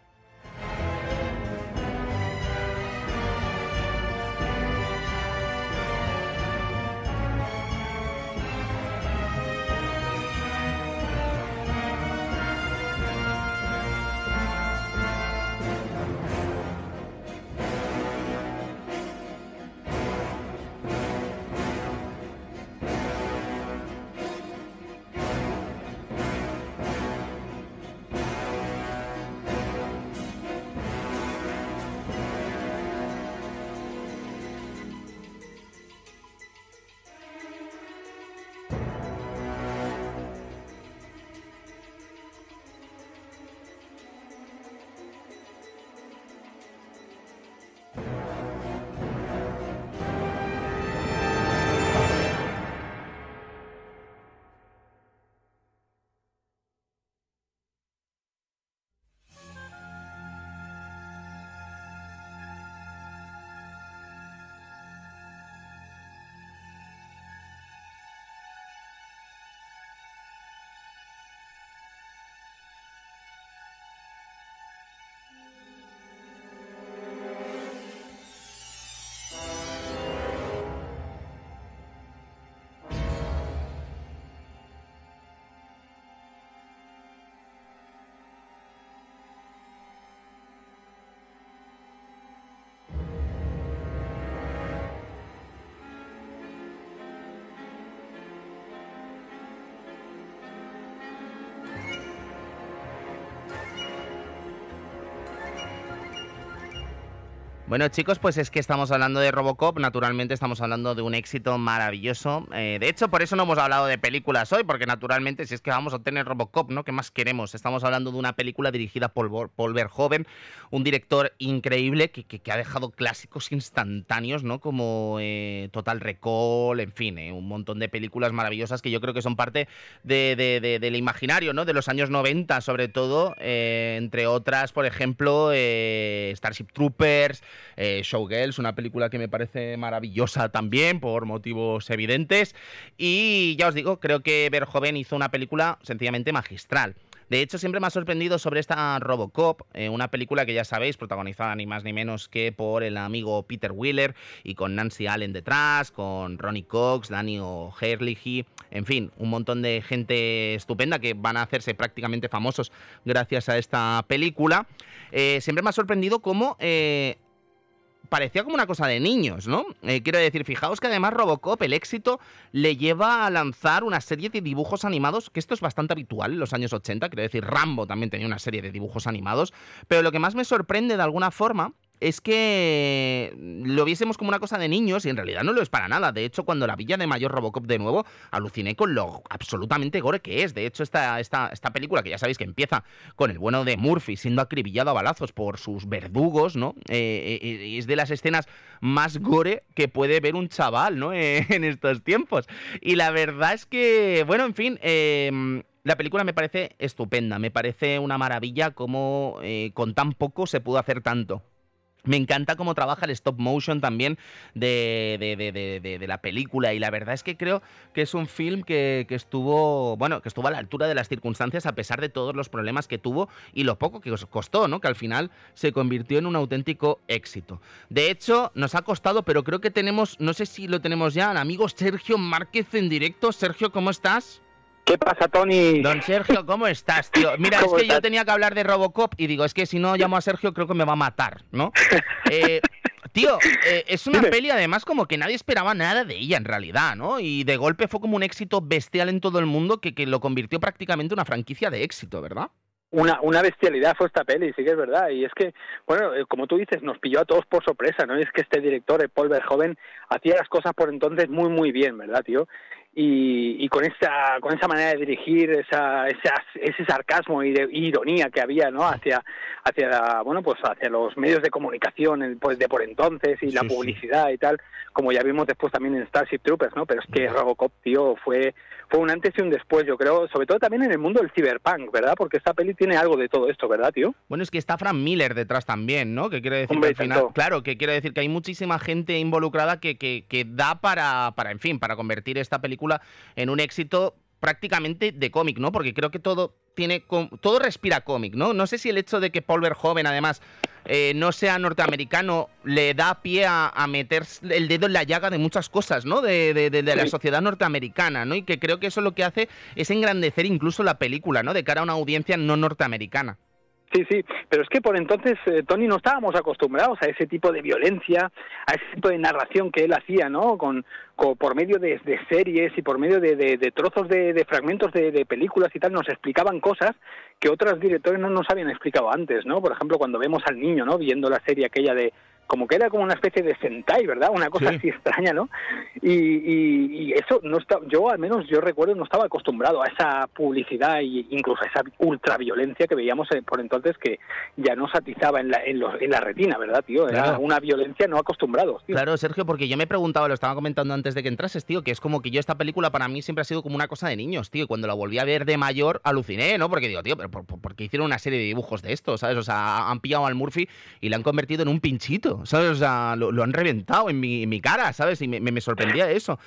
Bueno, chicos, pues es que estamos hablando de RoboCop, naturalmente estamos hablando de un éxito maravilloso. Eh, de hecho, por eso no hemos hablado de películas hoy, porque naturalmente si es que vamos a tener RoboCop, ¿no? ¿Qué más queremos? Estamos hablando de una película dirigida por Paul Verhoeven, un director increíble que, que, que ha dejado clásicos instantáneos, ¿no? Como eh, Total Recall, en fin, eh, un montón de películas maravillosas que yo creo que son parte de, de, de, del imaginario, ¿no? De los años noventa, sobre todo, eh, entre otras, por ejemplo, eh, Starship Troopers, Eh, Showgirls, una película que me parece maravillosa también por motivos evidentes, y ya os digo, creo que Verhoeven hizo una película sencillamente magistral. De hecho, siempre me ha sorprendido sobre esta RoboCop, eh, una película que ya sabéis, protagonizada ni más ni menos que por el amigo Peter Weller y con Nancy Allen detrás, con Ronnie Cox, Danny O'Herlihy, en fin, un montón de gente estupenda que van a hacerse prácticamente famosos gracias a esta película. Eh, siempre me ha sorprendido cómo... Eh, parecía como una cosa de niños, ¿no? Eh, quiero decir, fijaos que además RoboCop, el éxito, le lleva a lanzar una serie de dibujos animados, que esto es bastante habitual en los años ochenta, quiero decir, Rambo también tenía una serie de dibujos animados, pero lo que más me sorprende de alguna forma es que lo viésemos como una cosa de niños y en realidad no lo es para nada. De hecho, cuando la villa de mayor RoboCop de nuevo, aluciné con lo absolutamente gore que es. De hecho, esta, esta, esta película, que ya sabéis que empieza con el bueno de Murphy siendo acribillado a balazos por sus verdugos, ¿no? Eh, eh, es de las escenas más gore que puede ver un chaval, ¿no? Eh, en estos tiempos. Y la verdad es que, bueno, en fin... Eh, La película me parece estupenda, me parece una maravilla cómo eh, con tan poco se pudo hacer tanto. Me encanta cómo trabaja el stop motion también de, de, de, de, de, de la película, y la verdad es que creo que es un film que, que estuvo bueno, que estuvo a la altura de las circunstancias a pesar de todos los problemas que tuvo y lo poco que os costó, ¿no? Que al final se convirtió en un auténtico éxito. De hecho, nos ha costado, pero creo que tenemos, no sé si lo tenemos ya, al amigo Sergio Márquez en directo. Sergio, ¿cómo estás? ¿Qué pasa, Tony? Don Sergio, ¿cómo estás, tío? Mira, es que estás? Yo tenía que hablar de Robocop y digo, es que si no llamo a Sergio creo que me va a matar, ¿no? Eh, tío, eh, es una Dime. peli además como que nadie esperaba nada de ella en realidad, ¿no? Y de golpe fue como un éxito bestial en todo el mundo que, que lo convirtió prácticamente en una franquicia de éxito, ¿verdad? Una, una bestialidad fue esta peli, sí que es verdad. Y es que, bueno, como tú dices, nos pilló a todos por sorpresa, ¿no? Y es que este director, el Paul Verhoeven, hacía las cosas por entonces muy, muy bien, ¿verdad, tío? Y, y con esa con esa manera de dirigir, esa, esa ese sarcasmo y de y ironía que había, ¿no? hacia hacia la, bueno, pues hacia los medios de comunicación, pues, de por entonces, y sí, la publicidad, sí. Y tal, como ya vimos después también en Starship Troopers, ¿no? Pero es que Robocop, tío, fue fue un antes y un después, yo creo, sobre todo también en el mundo del cyberpunk, ¿verdad? Porque esta peli tiene algo de todo esto, ¿verdad, tío? Bueno, es que está Frank Miller detrás también, ¿no? Que quiere decir Hombre, que al final, tanto. claro, que quiero decir que hay muchísima gente involucrada que que que da para para en fin, para convertir esta película en un éxito prácticamente de cómic, ¿no? Porque creo que todo tiene todo respira cómic, ¿no? No sé si el hecho de que Paul Verhoeven, además, eh, no sea norteamericano, le da pie a, a meter el dedo en la llaga de muchas cosas, ¿no? De, de, de, de la sociedad norteamericana, ¿no? Y que creo que eso lo que hace es engrandecer incluso la película, ¿no? De cara a una audiencia no norteamericana. Sí, sí, pero es que por entonces, eh, Tony, no estábamos acostumbrados a ese tipo de violencia, a ese tipo de narración que él hacía, ¿no? Con, con por medio de, de series y por medio de, de, de trozos de, de fragmentos de, de películas y tal, nos explicaban cosas que otros directores no nos habían explicado antes, ¿no? Por ejemplo, cuando vemos al niño, ¿no? Viendo la serie aquella de... como que era como una especie de Sentai, ¿verdad? Una cosa sí. así extraña, ¿no? Y, y, y eso, no está, yo al menos, yo recuerdo, no estaba acostumbrado a esa publicidad e incluso a esa ultraviolencia que veíamos por entonces, que ya nos atizaba en la, en los, en la retina, ¿verdad, tío? Era claro. una violencia no acostumbrados, tío. Claro, Sergio, porque yo me preguntaba, lo estaba comentando antes de que entrases, tío, que es como que yo esta película para mí siempre ha sido como una cosa de niños, tío, y cuando la volví a ver de mayor aluciné, ¿no? Porque digo, tío, pero ¿por, por qué hicieron una serie de dibujos de esto, ¿sabes? O sea, han pillado al Murphy y le han convertido en un pinchito, ¿sabes? O sea, lo, lo han reventado en mi, en mi cara, ¿sabes? Y me, me, me sorprendía eso.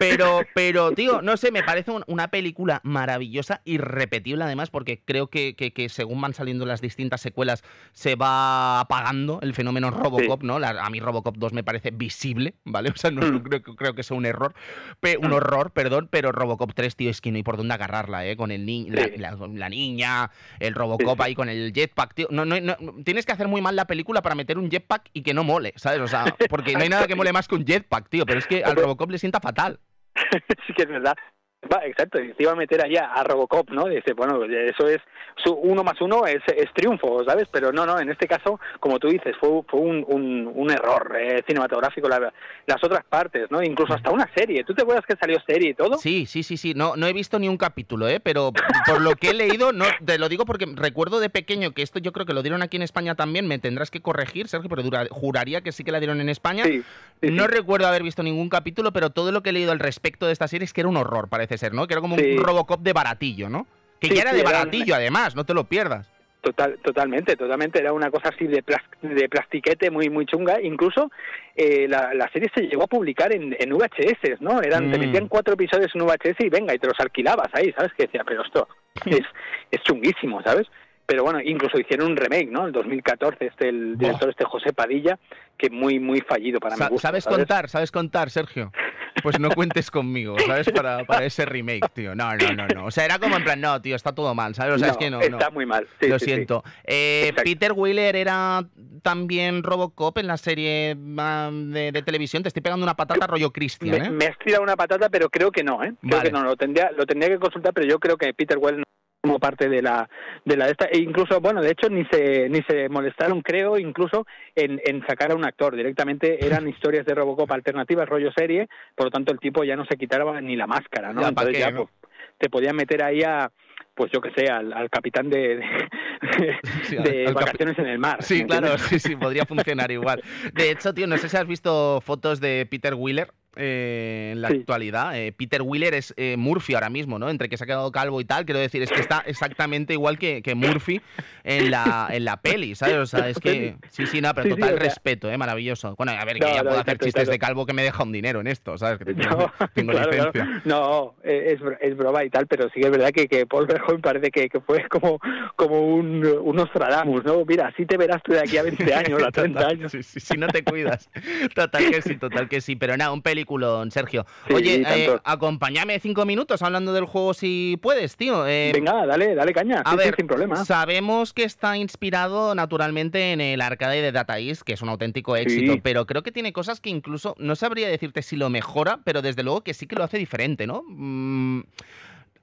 Pero, pero tío, no sé, me parece un, una película maravillosa, irrepetible además, porque creo que, que, que según van saliendo las distintas secuelas se va apagando el fenómeno Robocop, ¿no? La, a mí Robocop dos me parece visible, ¿vale? O sea, no, no creo, creo que sea un error, pe, un horror, perdón, pero Robocop tres, tío, es que no hay por dónde agarrarla, ¿eh? Con el ni- la, la, la niña, el Robocop ahí con el jetpack, tío. No, no, no, tienes que hacer muy mal la película para meter un jetpack y que no mole, ¿sabes? O sea, porque no hay nada que mole más que un jetpack, tío, pero es que al Robocop le sienta fatal. Sí que es verdad. Va, exacto, y te iba a meter allá a Robocop, ¿no? Y dice, bueno, eso es, su uno más uno es, es triunfo, ¿sabes? Pero no, no, en este caso, como tú dices, fue, fue un, un, un error eh, cinematográfico, la, las otras partes, ¿no? Incluso hasta una serie, ¿tú te acuerdas que salió serie y todo? Sí, sí, sí, sí, no, no he visto ni un capítulo, ¿eh? Pero por lo que he leído, no te lo digo porque recuerdo de pequeño que esto yo creo que lo dieron aquí en España también, me tendrás que corregir, Sergio, pero dura, juraría que sí que la dieron en España. Sí, sí, no sí. recuerdo haber visto ningún capítulo, pero todo lo que he leído al respecto de esta serie es que era un horror, parece ser, ¿no? Que era como sí. un Robocop de baratillo, ¿no? Que sí, ya era de baratillo, además, no te lo pierdas. Total, totalmente, totalmente. Era una cosa así de, plas, de plastiquete muy muy chunga. Incluso eh, la, la serie se llegó a publicar en, en V H S, ¿no? Eran, mm. Te metían cuatro episodios en V H S y venga, y te los alquilabas ahí, ¿sabes? Que decía, pero esto es, es chunguísimo, ¿sabes? Pero bueno, incluso hicieron un remake, ¿no? En dos mil catorce, este, el director oh. este José Padilla, que muy, muy fallido para Sa- mi gusto. ¿Sabes, ¿sabes contar? ¿Sabes contar, Sergio? Pues no cuentes conmigo, ¿sabes? Para, para ese remake, tío. No, no, no, no. O sea, era como en plan, no, tío, está todo mal, ¿sabes? O sea, no, es que no, está no. muy mal. Sí, Lo sí, siento. Sí. Eh, Peter Weller era también Robocop en la serie de, de televisión. Te estoy pegando una patata rollo Christian, ¿eh? Me, me has tirado una patata, pero creo que no, ¿eh? Creo vale. que no, lo tendría, lo tendría que consultar, pero yo creo que Peter Weller no. como parte de la de la esta e incluso bueno de hecho ni se ni se molestaron creo incluso en, en sacar a un actor directamente, eran historias de Robocop alternativas rollo serie, por lo tanto el tipo ya no se quitaba ni la máscara, ¿no? Ya, entonces qué, ya ¿no? Pues, te podían meter ahí a pues yo que sé, al, al capitán de, de, sí, de al, vacaciones al capi- en el mar. Sí, claro, sí, sí, podría funcionar igual. De hecho, tío, no sé si has visto fotos de Peter Weller eh, en la sí. actualidad. Eh, Peter Weller es eh, Murphy ahora mismo, ¿no? Entre que se ha quedado calvo y tal, quiero decir, es que está exactamente igual que, que Murphy en la, en la peli, ¿sabes? O sea, es que... Sí, sí, nada, no, pero sí, total sí, o sea, respeto, ¿eh? Maravilloso. Bueno, a ver, que no, ya no, puedo hacer exacto, chistes claro. de calvo que me deja un dinero en esto, ¿sabes? Que tengo, no, tengo claro, licencia. Claro. No, es, es broma y tal, pero sí que es verdad que, que Paul Verhoeven parece que, que fue como, como un, un Nostradamus, ¿no? Mira, así te verás tú de aquí a veinte años, a treinta años. Si sí, sí, sí, no te cuidas. Total que sí, total que sí. Pero nada, un peliculón, Sergio. Sí, oye, eh, acompáñame cinco minutos hablando del juego si puedes, tío. Eh, Venga, dale, dale caña. A sí, ver, sí, sin problema. Sabemos que está inspirado naturalmente en el arcade de Data East, que es un auténtico éxito, sí. pero creo que tiene cosas que incluso, no sabría decirte si lo mejora, pero desde luego que sí que lo hace diferente, ¿no? Mm.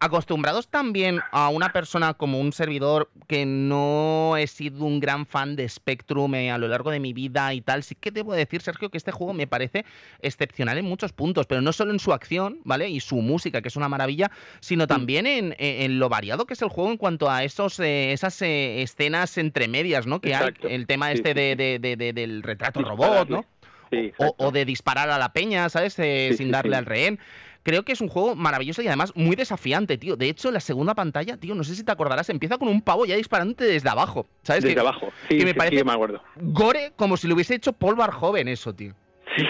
Acostumbrados también a una persona como un servidor que no he sido un gran fan de Spectrum a lo largo de mi vida y tal, sí que debo decir, Sergio, que este juego me parece excepcional en muchos puntos, pero no solo en su acción, ¿vale? Y su música, que es una maravilla, sino también en, en lo variado que es el juego en cuanto a esos eh, esas eh, escenas entre medias, ¿no? Que Exacto. hay el tema este de, de, de, de, del retrato robot, ¿no? Sí, o, o de disparar a la peña, ¿sabes? Eh, sí, sin darle sí, sí. al rehén. Creo que es un juego maravilloso y además muy desafiante, tío. De hecho, la segunda pantalla, tío, no sé si te acordarás, empieza con un pavo ya disparándote desde abajo, ¿sabes? Desde que, abajo, sí, que me sí, parece sí, me acuerdo. Gore como si lo hubiese hecho Paul Verhoeven eso, tío. Sí,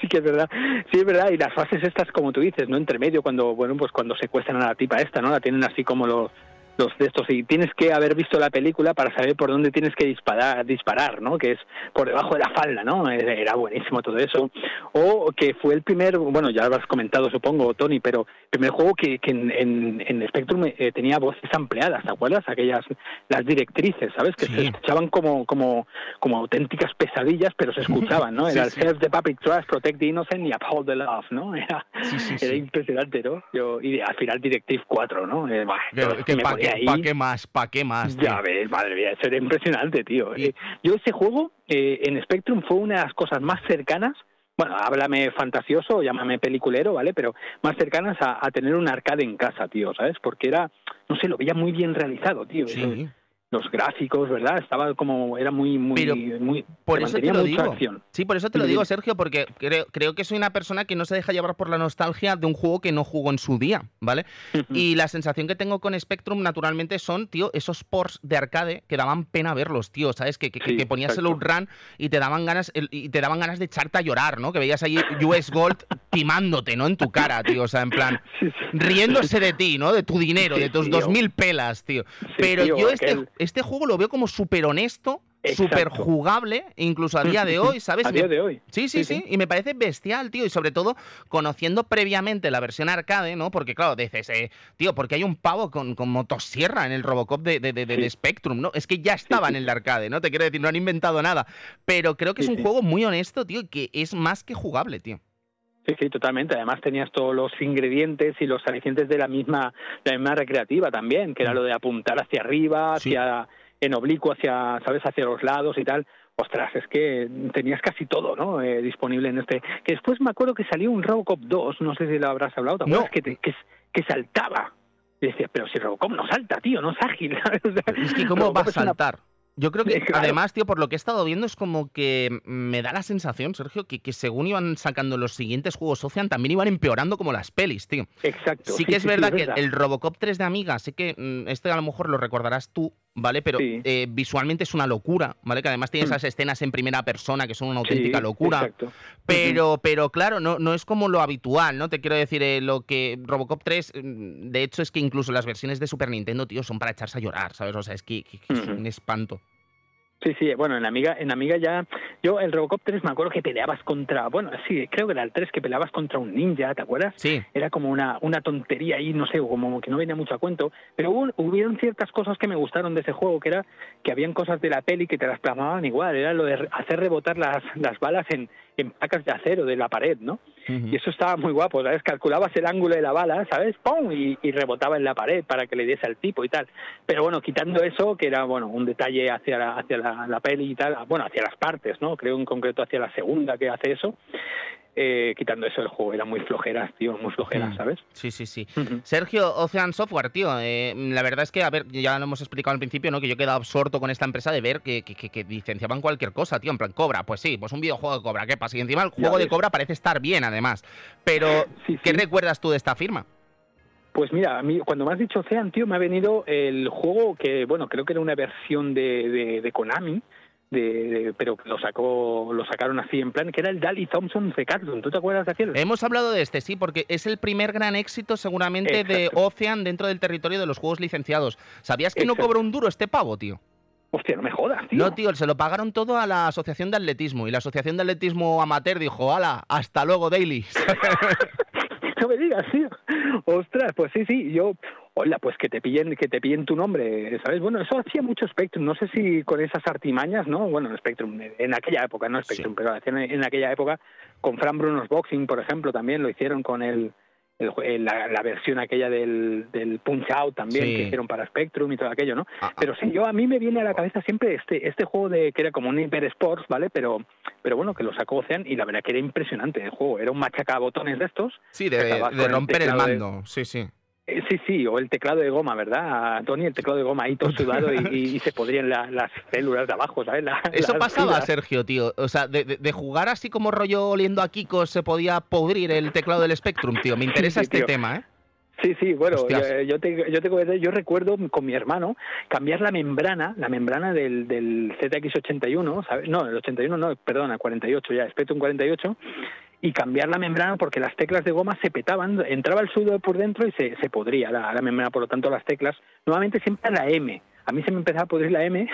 sí que es verdad, sí es verdad, y las fases estas, como tú dices, ¿no? Entre medio, cuando, bueno, pues cuando secuestran a la tipa esta, ¿no? La tienen así como los... los textos, y tienes que haber visto la película para saber por dónde tienes que disparar, disparar, ¿no? Que es por debajo de la falda, ¿no? Era buenísimo todo eso. O que fue el primer, bueno, ya lo has comentado, supongo, Tony, pero el primer juego que, que en, en, en Spectrum eh, tenía voces ampliadas, ¿te acuerdas? Aquellas, las directrices, ¿sabes? Que sí. se escuchaban como, como, como auténticas pesadillas, pero se escuchaban, ¿no? Era sí, sí. Save the Puppet Trash, Protect the Innocent y Uphold the Love, ¿no? Era, sí, sí, era sí. impresionante, ¿no? Yo, y al final Directive cuatro, ¿no? Eh, bah, que, que pa ¿Para qué más? ¿Para qué más? Tío. Ya ves, madre mía, eso era impresionante, tío. Sí. Eh, yo ese juego eh, en Spectrum fue una de las cosas más cercanas, bueno, háblame fantasioso, llámame peliculero, ¿vale? Pero más cercanas a, a tener un arcade en casa, tío, ¿sabes? Porque era, no sé, lo veía muy bien realizado, tío. Sí. Eso, los gráficos, ¿verdad? Estaba como... Era muy... muy, Pero muy por eso te lo digo. Acción. Sí, por eso te lo digo, Sergio, porque creo, creo que soy una persona que no se deja llevar por la nostalgia de un juego que no jugó en su día, ¿vale? Uh-huh. Y la sensación que tengo con Spectrum, naturalmente, son, tío, esos ports de arcade que daban pena verlos, tío, ¿sabes? Que, que, sí, que ponías exacto. el outrun y te daban ganas y te daban ganas de echarte a llorar, ¿no? Que veías ahí U S Gold timándote, ¿no? En tu cara, tío, o sea, en plan... Sí, sí. Riéndose de ti, ¿no? De tu dinero, sí, de tus dos mil pelas, tío. Sí, Pero tío, yo aquel... este... Este juego lo veo como súper honesto, súper jugable, incluso a día de hoy, ¿sabes? A día de hoy. Sí, sí, sí, sí, sí. Y me parece bestial, tío. Y sobre todo, conociendo previamente la versión arcade, ¿no? Porque, claro, dices, eh, tío, porque hay un pavo con, con motosierra en el Robocop de, de, de, sí. de Spectrum, ¿no? Es que ya estaban sí, sí. en el arcade, ¿no? Te quiero decir, no han inventado nada. Pero creo que es un sí, sí. juego muy honesto, tío, que es más que jugable, tío. Sí, sí, totalmente. Además tenías todos los ingredientes y los alicientes de la misma, de la misma recreativa también, que era lo de apuntar hacia arriba, hacia sí. en oblicuo, hacia, ¿sabes? Hacia los lados y tal. Ostras, es que tenías casi todo, ¿no? Eh, disponible en este. Que después me acuerdo que salió un Robocop dos, no sé si lo habrás hablado, tampoco no. que, te, que que saltaba. Y decías, pero si Robocop no salta, tío, no es ágil. O sea, es que cómo Robocop va a saltar. Una... Yo creo que, además, tío, por lo que he estado viendo, es como que me da la sensación, Sergio, que, que según iban sacando los siguientes juegos Ocean, también iban empeorando como las pelis, tío. Exacto. Sí, sí que sí, es, sí, verdad es verdad que el Robocop tres de Amiga, sí que este a lo mejor lo recordarás tú, ¿vale? Pero sí. eh, visualmente es una locura, ¿vale? Que además tiene esas escenas en primera persona que son una auténtica sí, locura. Exacto. Pero, uh-huh. pero claro, no, no es como lo habitual, ¿no? Te quiero decir, eh, lo que Robocop tres, de hecho, es que incluso las versiones de Super Nintendo, tío, son para echarse a llorar, ¿sabes? O sea, es que, que, que uh-huh. es un espanto. Sí, sí, bueno, en Amiga en Amiga ya... Yo, el Robocop tres, me acuerdo que peleabas contra... Bueno, sí, creo que era el tres, que peleabas contra un ninja, ¿te acuerdas? Sí. Era como una, una tontería ahí, no sé, como que no venía mucho a cuento. Pero hubo, hubieron ciertas cosas que me gustaron de ese juego, que era que habían cosas de la peli que te las plasmaban igual. Era lo de hacer rebotar las, las balas en, en placas de acero de la pared, ¿no? Uh-huh. Y eso estaba muy guapo, ¿sabes? Calculabas el ángulo de la bala, ¿sabes? ¡Pum! Y, y rebotaba en la pared para que le diese al tipo y tal. Pero bueno, quitando eso, que era, bueno, un detalle hacia la, hacia la, la peli y tal, bueno, hacia las partes, ¿no? Creo en concreto hacia la segunda que hace eso. eh, quitando eso, el juego era muy flojeras, tío, muy flojeras, mm. ¿sabes? Sí, sí, sí. Uh-huh. Sergio, Ocean Software, tío, eh, la verdad es que, a ver, ya lo hemos explicado al principio, ¿no? Que yo he quedado absorto con esta empresa de ver que, que, que, que licenciaban cualquier cosa, tío, en plan, Cobra, pues sí, pues un videojuego de Cobra, ¿qué pasa? Y encima el juego de Cobra parece estar bien, además. Pero, eh, sí, ¿qué sí. recuerdas tú de esta firma? Pues mira, a mí, cuando me has dicho Ocean, tío, me ha venido el juego que, bueno, creo que era una versión de, de, de Konami, de, de, pero lo sacó, lo sacaron así en plan, que era el Daley Thompson Decathlon. ¿Tú te acuerdas de aquel? Hemos hablado de este, sí, porque es el primer gran éxito seguramente Exacto. de Ocean dentro del territorio de los juegos licenciados. ¿Sabías que Exacto. no cobró un duro este pavo, tío? Hostia, no me jodas, tío. No, tío, se lo pagaron todo a la Asociación de Atletismo, y la Asociación de Atletismo Amateur dijo, ¡hala, hasta luego, Daley! No me digas, tío. Ostras, pues sí, sí, yo... Hola, pues que te pillen, que te pillen tu nombre, ¿sabes? Bueno, eso hacía mucho Spectrum, no sé si con esas artimañas, ¿no? Bueno, Spectrum, en aquella época, no Spectrum, sí. pero en, en aquella época, con Fran Bruno's Boxing, por ejemplo, también lo hicieron con el, el la, la versión aquella del, del Punch Out también, sí. que hicieron para Spectrum y todo aquello, ¿no? Ah, pero sí, yo a mí me viene a la cabeza siempre este este juego de que era como un Hyper Sports, ¿vale? Pero... pero bueno, que lo sacó Ocean y la verdad que era impresionante el juego. Era un machacabotones de estos. Sí, de, de romper el, el mando, de... sí, sí. Eh, sí, sí, o el teclado de goma, ¿verdad, Tony? El teclado de goma ahí todo sudado y, y, y se podrían la, las células de abajo, ¿sabes? La, Eso las pasaba, tiras. Sergio, tío. O sea, de, de, de jugar así como rollo oliendo a Kiko se podía podrir el teclado del Spectrum, tío. Me interesa sí, este tío. tema, ¿eh? Sí, sí, bueno, yo, yo, te, yo, te, yo recuerdo con mi hermano cambiar la membrana, la membrana del, del Z X ochenta y uno, ¿sabes? No, el ochenta y uno no, perdona, cuarenta y ocho ya, Spectrum cuarenta y ocho, y cambiar la membrana porque las teclas de goma se petaban, entraba el sudor por dentro y se, se podría la, la membrana, por lo tanto las teclas, nuevamente siempre la M. A mí se me empezaba a pudrir la M,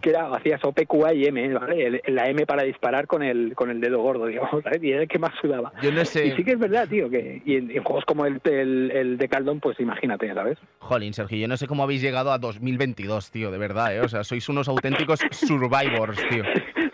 que era, hacías O, P, Q, A y M, ¿vale? La M para disparar con el con el dedo gordo, digamos, ¿sabes? Y era el que más sudaba. Yo no sé. Y sí que es verdad, tío, que y en, en juegos como el, el, el de Caldón, pues imagínate, ¿sabes? Jolín, Sergio, yo no sé cómo habéis llegado a dos mil veintidós, tío, de verdad, ¿eh? O sea, sois unos auténticos survivors, tío.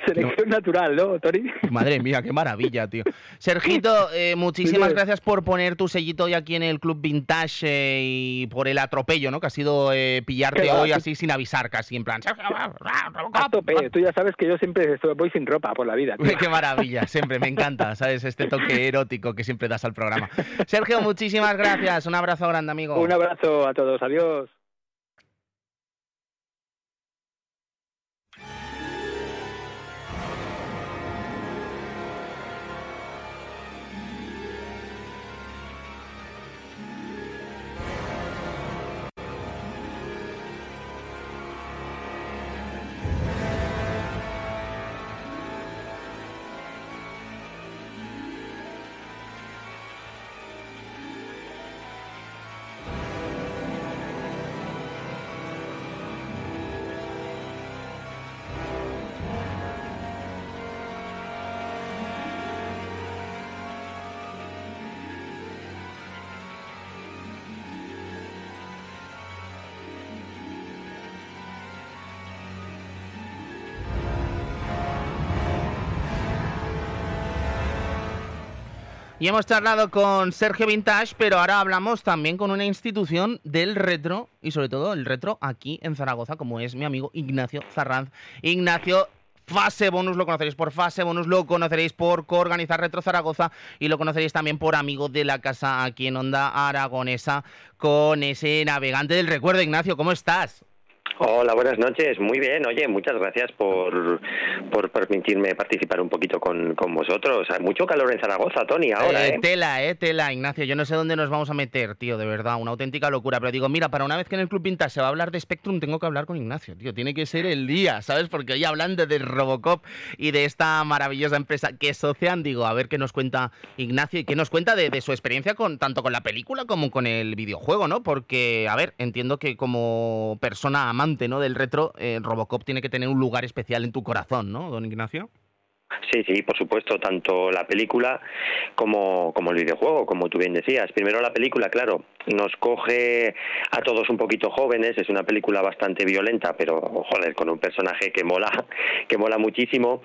Selección no. natural, ¿no, Tori? Madre mía, qué maravilla, tío. Sergito, eh, muchísimas sí, gracias por poner tu sellito hoy aquí en el Club Vintage eh, y por el atropello, ¿no? Que ha sido eh, pillarte hoy así sin avisar casi, en plan... A tope, tú ya sabes que yo siempre estoy, voy sin ropa por la vida, tío. Qué maravilla, siempre, me encanta, ¿sabes? Este toque erótico que siempre das al programa. Sergio, muchísimas gracias, un abrazo grande, amigo. Un abrazo a todos, adiós. Y hemos charlado con Sergio Vintage, pero ahora hablamos también con una institución del retro, y sobre todo el retro aquí en Zaragoza, como es mi amigo Ignacio Zarranz. Ignacio, Fase Bonus, lo conoceréis por Fase Bonus, lo conoceréis por coorganizar Retro Zaragoza y lo conoceréis también por amigo de la casa aquí en Onda Aragonesa, con ese navegante del recuerdo. Ignacio, ¿cómo estás? Hola, buenas noches. Muy bien, oye, muchas gracias por, por permitirme participar un poquito con, con vosotros. Hay mucho calor en Zaragoza, Tony, ahora, eh, ¿eh? Tela, eh, tela, Ignacio. Yo no sé dónde nos vamos a meter, tío, de verdad, una auténtica locura. Pero digo, mira, para una vez que en el Club Vintage se va a hablar de Spectrum, tengo que hablar con Ignacio, tío. Tiene que ser el día, ¿sabes? Porque hoy hablando de Robocop y de esta maravillosa empresa que es Ocean, digo, a ver qué nos cuenta Ignacio y qué nos cuenta de, de su experiencia con tanto con la película como con el videojuego, ¿no? Porque, a ver, entiendo que como persona amante, ¿no?, del retro, eh, Robocop tiene que tener un lugar especial en tu corazón, ¿no, don Ignacio? Sí, sí, por supuesto, tanto la película como, como el videojuego, como tú bien decías. Primero la película, claro, nos coge a todos un poquito jóvenes. Es una película bastante violenta, pero joder, con un personaje que mola, que mola muchísimo.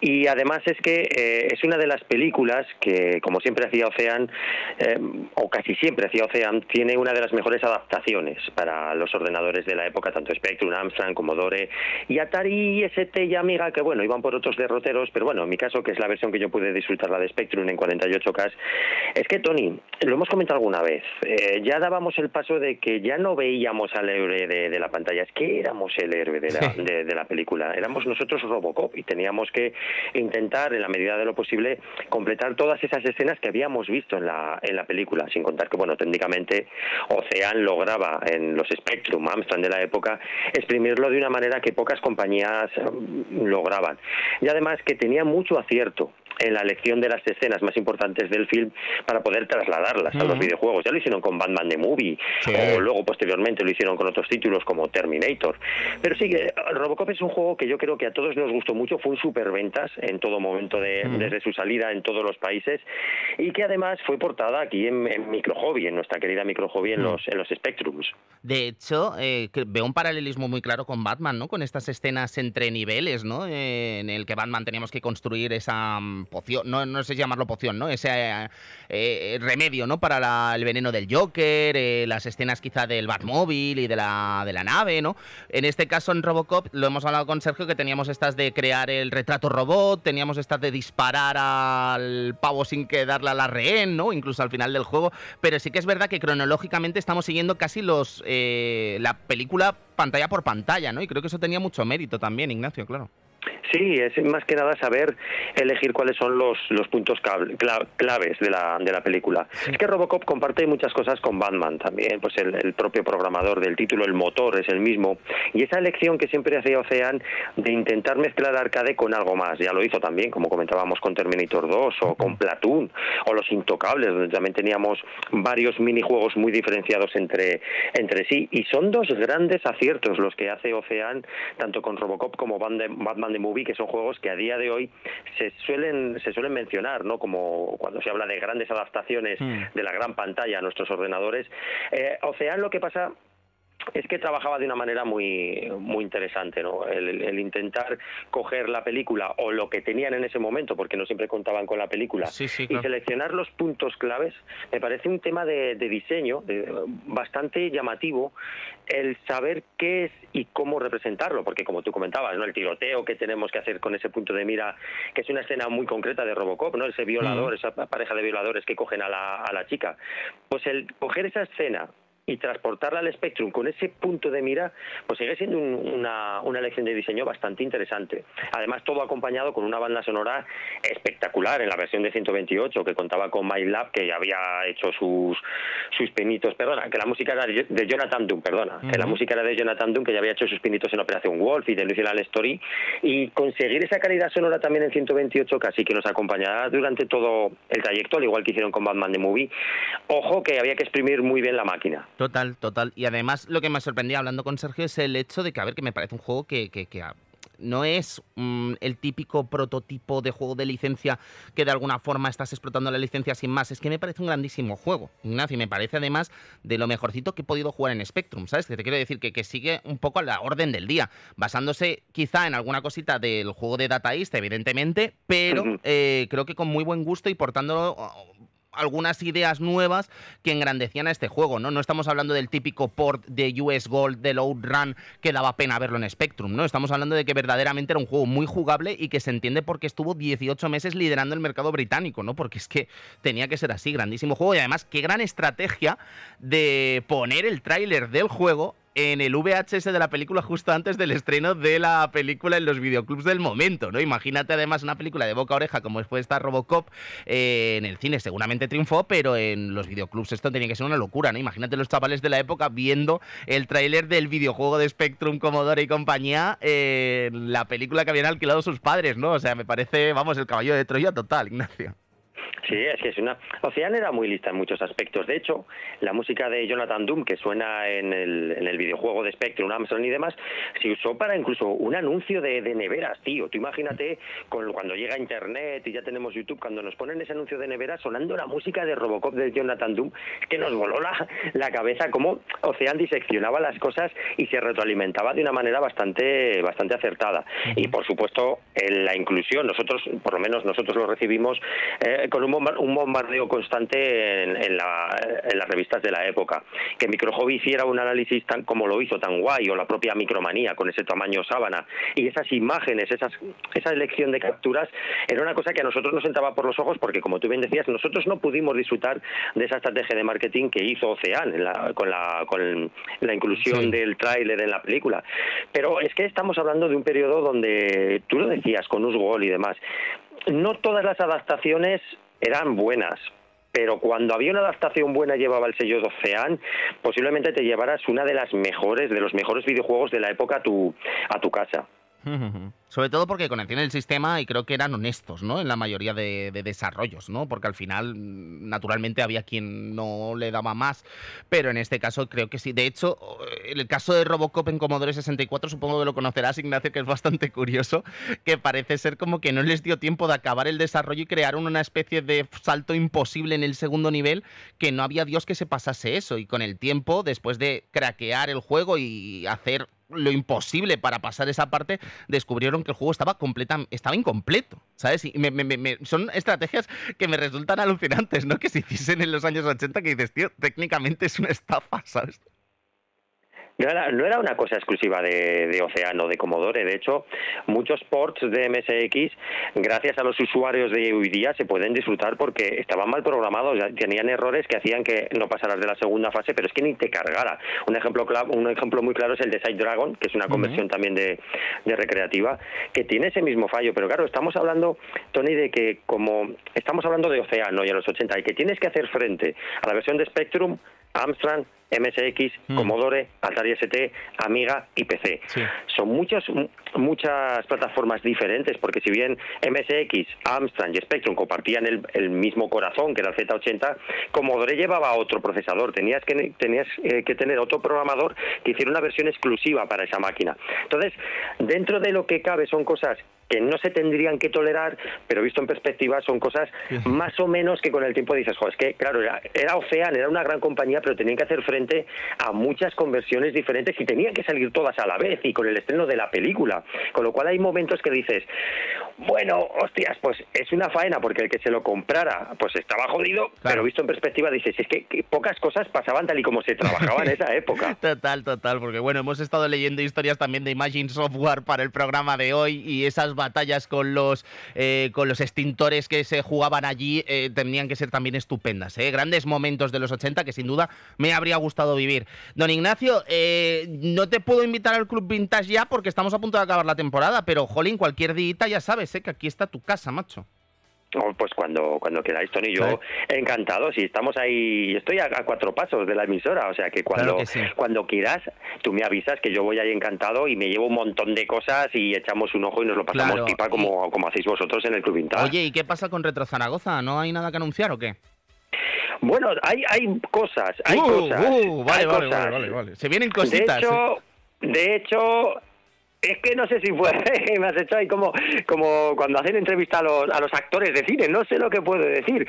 Y además es que eh, es una de las películas que, como siempre hacía Ocean, eh, o casi siempre hacía Ocean, tiene una de las mejores adaptaciones para los ordenadores de la época, tanto Spectrum, Amstrad, Commodore y Atari S T y Amiga, que bueno, iban por otros derroteros, pero bueno, en mi caso, que es la versión que yo pude disfrutar, la de Spectrum en cuarenta y ocho K, es que, Tony, lo hemos comentado alguna vez, eh, ya dábamos el paso de que ya no veíamos al héroe de, de la pantalla, es que éramos el héroe de la, de, de la película, éramos nosotros RoboCop, y teníamos que intentar, en la medida de lo posible, completar todas esas escenas que habíamos visto en la, en la película, sin contar que, bueno, técnicamente Ocean lograba en los Spectrum, Amstrad de la época, exprimirlo de una manera que pocas compañías lograban, y además que tenía mucho acierto en la elección de las escenas más importantes del film para poder trasladarlas uh-huh. a los videojuegos. Ya lo hicieron con Batman The Movie, sí. o luego posteriormente lo hicieron con otros títulos como Terminator. Pero sí, RoboCop es un juego que yo creo que a todos nos gustó mucho, fue un superventas en todo momento de, uh-huh. desde su salida en todos los países, y que además fue portada aquí en, en Micro Hobby, en nuestra querida Micro Hobby, en, uh-huh. los, en los Spectrums. De hecho, eh, veo un paralelismo muy claro con Batman, ¿no? Con estas escenas entre niveles, ¿no? Eh, en el que Batman teníamos que construir esa... poción, no, no sé llamarlo poción, ¿no? Ese eh, eh, remedio, ¿no? Para la, el veneno del Joker, eh, las escenas quizá del Batmobile y de la, de la nave, ¿no? En este caso, en RoboCop, lo hemos hablado con Sergio, que teníamos estas de crear el retrato robot, teníamos estas de disparar al pavo sin que darle a la rehén, ¿no? Incluso al final del juego, pero sí que es verdad que cronológicamente estamos siguiendo casi los eh, la película pantalla por pantalla, ¿no? Y creo que eso tenía mucho mérito también, Ignacio, claro. Sí, es más que nada saber elegir cuáles son los, los puntos claves de la, de la película. Es que RoboCop comparte muchas cosas con Batman también, pues el, el propio programador del título, el motor es el mismo, y esa elección que siempre hacía Ocean de intentar mezclar arcade con algo más, ya lo hizo también, como comentábamos con Terminator dos o con Platoon o Los Intocables, donde también teníamos varios minijuegos muy diferenciados entre, entre sí, y son dos grandes aciertos los que hace Ocean, tanto con RoboCop como Batman de Movie, que son juegos que a día de hoy se suelen se suelen mencionar, ¿no? Como cuando se habla de grandes adaptaciones mm. de la gran pantalla a nuestros ordenadores. Eh, Ocean, lo que pasa es que trabajaba de una manera muy muy interesante, ¿no? El, el intentar coger la película o lo que tenían en ese momento, porque no siempre contaban con la película, sí, sí, claro. y seleccionar los puntos claves, me parece un tema de, de diseño de, bastante llamativo, el saber qué es y cómo representarlo, porque como tú comentabas, ¿no? El tiroteo que tenemos que hacer con ese punto de mira, que es una escena muy concreta de RoboCop, ¿no? Ese violador, mm. esa pareja de violadores que cogen a la, a la chica. Pues el coger esa escena y transportarla al Spectrum con ese punto de mira, pues sigue siendo un, una, una elección de diseño bastante interesante. Además, todo acompañado con una banda sonora espectacular en la versión de ciento veintiocho, que contaba con My Lab, que había hecho sus sus pinitos, perdona, que la música era de Jonathan Dunn, perdona, uh-huh. que la música era de Jonathan Dunn, que ya había hecho sus pinitos en Operación Wolf y de Luis y la Story, y conseguir esa calidad sonora también en ciento veintiocho, casi que nos acompañará durante todo el trayecto, al igual que hicieron con Batman The Movie. Ojo, que había que exprimir muy bien la máquina. Total, total. Y además lo que me sorprendía hablando con Sergio es el hecho de que, a ver, que me parece un juego que... que, que... no es mmm, el típico prototipo de juego de licencia que de alguna forma estás explotando la licencia sin más. Es que me parece un grandísimo juego, Ignacio, y me parece además de lo mejorcito que he podido jugar en Spectrum, ¿sabes? Que te quiero decir que, que sigue un poco a la orden del día, basándose quizá en alguna cosita del juego de Data East, evidentemente, pero uh-huh. eh, creo que con muy buen gusto y portándolo... algunas ideas nuevas que engrandecían a este juego, ¿no? No estamos hablando del típico port de U S Gold, del Outrun, que daba pena verlo en Spectrum, ¿no? Estamos hablando de que verdaderamente era un juego muy jugable y que se entiende porque estuvo dieciocho meses liderando el mercado británico, ¿no? Porque es que tenía que ser así, grandísimo juego. Y además, qué gran estrategia de poner el tráiler del juego en el V H S de la película justo antes del estreno de la película en los videoclubs del momento, ¿no? Imagínate además una película de boca a oreja como después está RoboCop, eh, en el cine seguramente triunfó, pero en los videoclubs esto tenía que ser una locura, ¿no? Imagínate los chavales de la época viendo el tráiler del videojuego de Spectrum, Commodore y compañía, eh, la película que habían alquilado sus padres, ¿no? O sea, me parece, vamos, el caballo de Troya total, Ignacio. Sí, es que es una... Ocean era muy lista en muchos aspectos. De hecho, la música de Jonathan Doom, que suena en el, en el videojuego de Spectrum, Armstrong y demás, se usó para incluso un anuncio de, de neveras, tío. Tú imagínate con, cuando llega Internet y ya tenemos YouTube, cuando nos ponen ese anuncio de neveras sonando la música de RoboCop de Jonathan Doom, que nos voló la, la cabeza cómo Ocean diseccionaba las cosas y se retroalimentaba de una manera bastante, bastante acertada. Y, por supuesto, en la inclusión. Nosotros, por lo menos nosotros lo recibimos eh, con un un bombardeo constante en, en, la, en las revistas de la época. Que Microhobby hiciera un análisis tan como lo hizo, tan guay, o la propia Micromanía con ese tamaño sábana, y esas imágenes, esas, esa elección de capturas, era una cosa que a nosotros nos entraba por los ojos, porque como tú bien decías, nosotros no pudimos disfrutar de esa estrategia de marketing que hizo Ocean en la, con, la, con la inclusión sí. del tráiler en la película. Pero es que estamos hablando de un periodo donde, tú lo decías, con U S Gold y demás, no todas las adaptaciones eran buenas, pero cuando había una adaptación buena llevaba el sello de Ocean, posiblemente te llevaras una de las mejores, de los mejores videojuegos de la época a tu, a tu casa. Sobre todo porque conocían el sistema y creo que eran honestos, ¿no? En la mayoría de, de desarrollos, ¿no? Porque al final, naturalmente, había quien no le daba más, pero en este caso creo que sí. De hecho, el caso de RoboCop en Commodore sesenta y cuatro, supongo que lo conocerás, Ignacio, que es bastante curioso, que parece ser como que no les dio tiempo de acabar el desarrollo y crearon una especie de salto imposible en el segundo nivel, que no había Dios que se pasase eso. Y con el tiempo, después de craquear el juego y hacer lo imposible para pasar esa parte, descubrieron que el juego estaba completa, estaba incompleto, ¿sabes? Y me, me, me, son estrategias que me resultan alucinantes, ¿no? Que se hiciesen en los años ochenta, que dices, tío, técnicamente es una estafa, ¿sabes? No era, no era una cosa exclusiva de, de Ocean o de Commodore. De hecho, muchos ports de M S X, gracias a los usuarios de hoy día, se pueden disfrutar porque estaban mal programados, tenían errores que hacían que no pasaras de la segunda fase, pero es que ni te cargara. Un ejemplo un ejemplo muy claro es el de Side Dragon, que es una conversión uh-huh. también de, de recreativa, que tiene ese mismo fallo. Pero claro, estamos hablando, Tony, de que como estamos hablando de Ocean hoy en los ochenta, y que tienes que hacer frente a la versión de Spectrum, Amstrad, M S X, mm. Commodore, Atari S T, Amiga y P C. Sí. Son muchas muchas plataformas diferentes, porque si bien M S X, Amstrad y Spectrum compartían el, el mismo corazón, que era el Z ochenta, Commodore llevaba otro procesador, tenías que tenías eh, que tener otro programador que hiciera una versión exclusiva para esa máquina. Entonces, dentro de lo que cabe son cosas que no se tendrían que tolerar, pero visto en perspectiva son cosas sí. más o menos que con el tiempo dices, jo, es que claro, era, era Ocean, era una gran compañía, pero tenían que hacer frente a muchas conversiones diferentes y tenían que salir todas a la vez y con el estreno de la película, con lo cual hay momentos que dices, bueno, hostias, pues es una faena porque el que se lo comprara pues estaba jodido, claro. Pero visto en perspectiva dices, es que, que pocas cosas pasaban tal y como se trabajaba en esa época. Total, total, porque bueno, hemos estado leyendo historias también de Imagine Software para el programa de hoy y esas batallas con los eh, con los extintores que se jugaban allí eh, tenían que ser también estupendas, ¿eh? Grandes momentos de los ochenta que sin duda me habría gustado Gustado vivir. Don Ignacio, eh, no te puedo invitar al Club Vintage ya porque estamos a punto de acabar la temporada, pero jolín, cualquier día ya sabes, ¿eh? Que aquí está tu casa, macho. Oh, pues cuando cuando queráis, Tony, yo sí. encantado, si estamos ahí, estoy a, a cuatro pasos de la emisora, o sea que cuando claro que sí. cuando quieras, tú me avisas que yo voy ahí encantado y me llevo un montón de cosas y echamos un ojo y nos lo pasamos claro. pipa como, como hacéis vosotros en el Club Vintage. Oye, ¿y qué pasa con Retro Zaragoza? ¿No hay nada que anunciar o qué? Bueno, hay hay cosas, hay uh, cosas. Uh, vale, hay vale, cosas. vale, vale, vale. Se vienen cositas. De hecho, ¿eh? de hecho es que no sé si fue, me has hecho ahí como, como cuando hacen entrevista a los, a los actores de cine, no sé lo que puedo decir.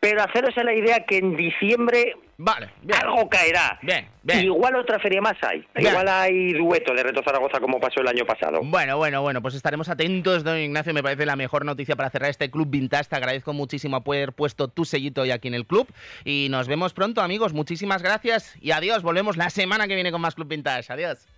Pero haceros a la idea que en diciembre vale, bien, algo caerá. Bien, bien. Igual otra feria más hay. Bien. Igual hay dueto de Reto Zaragoza como pasó el año pasado. Bueno, bueno, bueno, pues estaremos atentos, don Ignacio. Me parece la mejor noticia para cerrar este Club Vintage. Te agradezco muchísimo por haber puesto tu sellito hoy aquí en el club. Y nos vemos pronto, amigos. Muchísimas gracias y adiós. Volvemos la semana que viene con más Club Vintage. Adiós.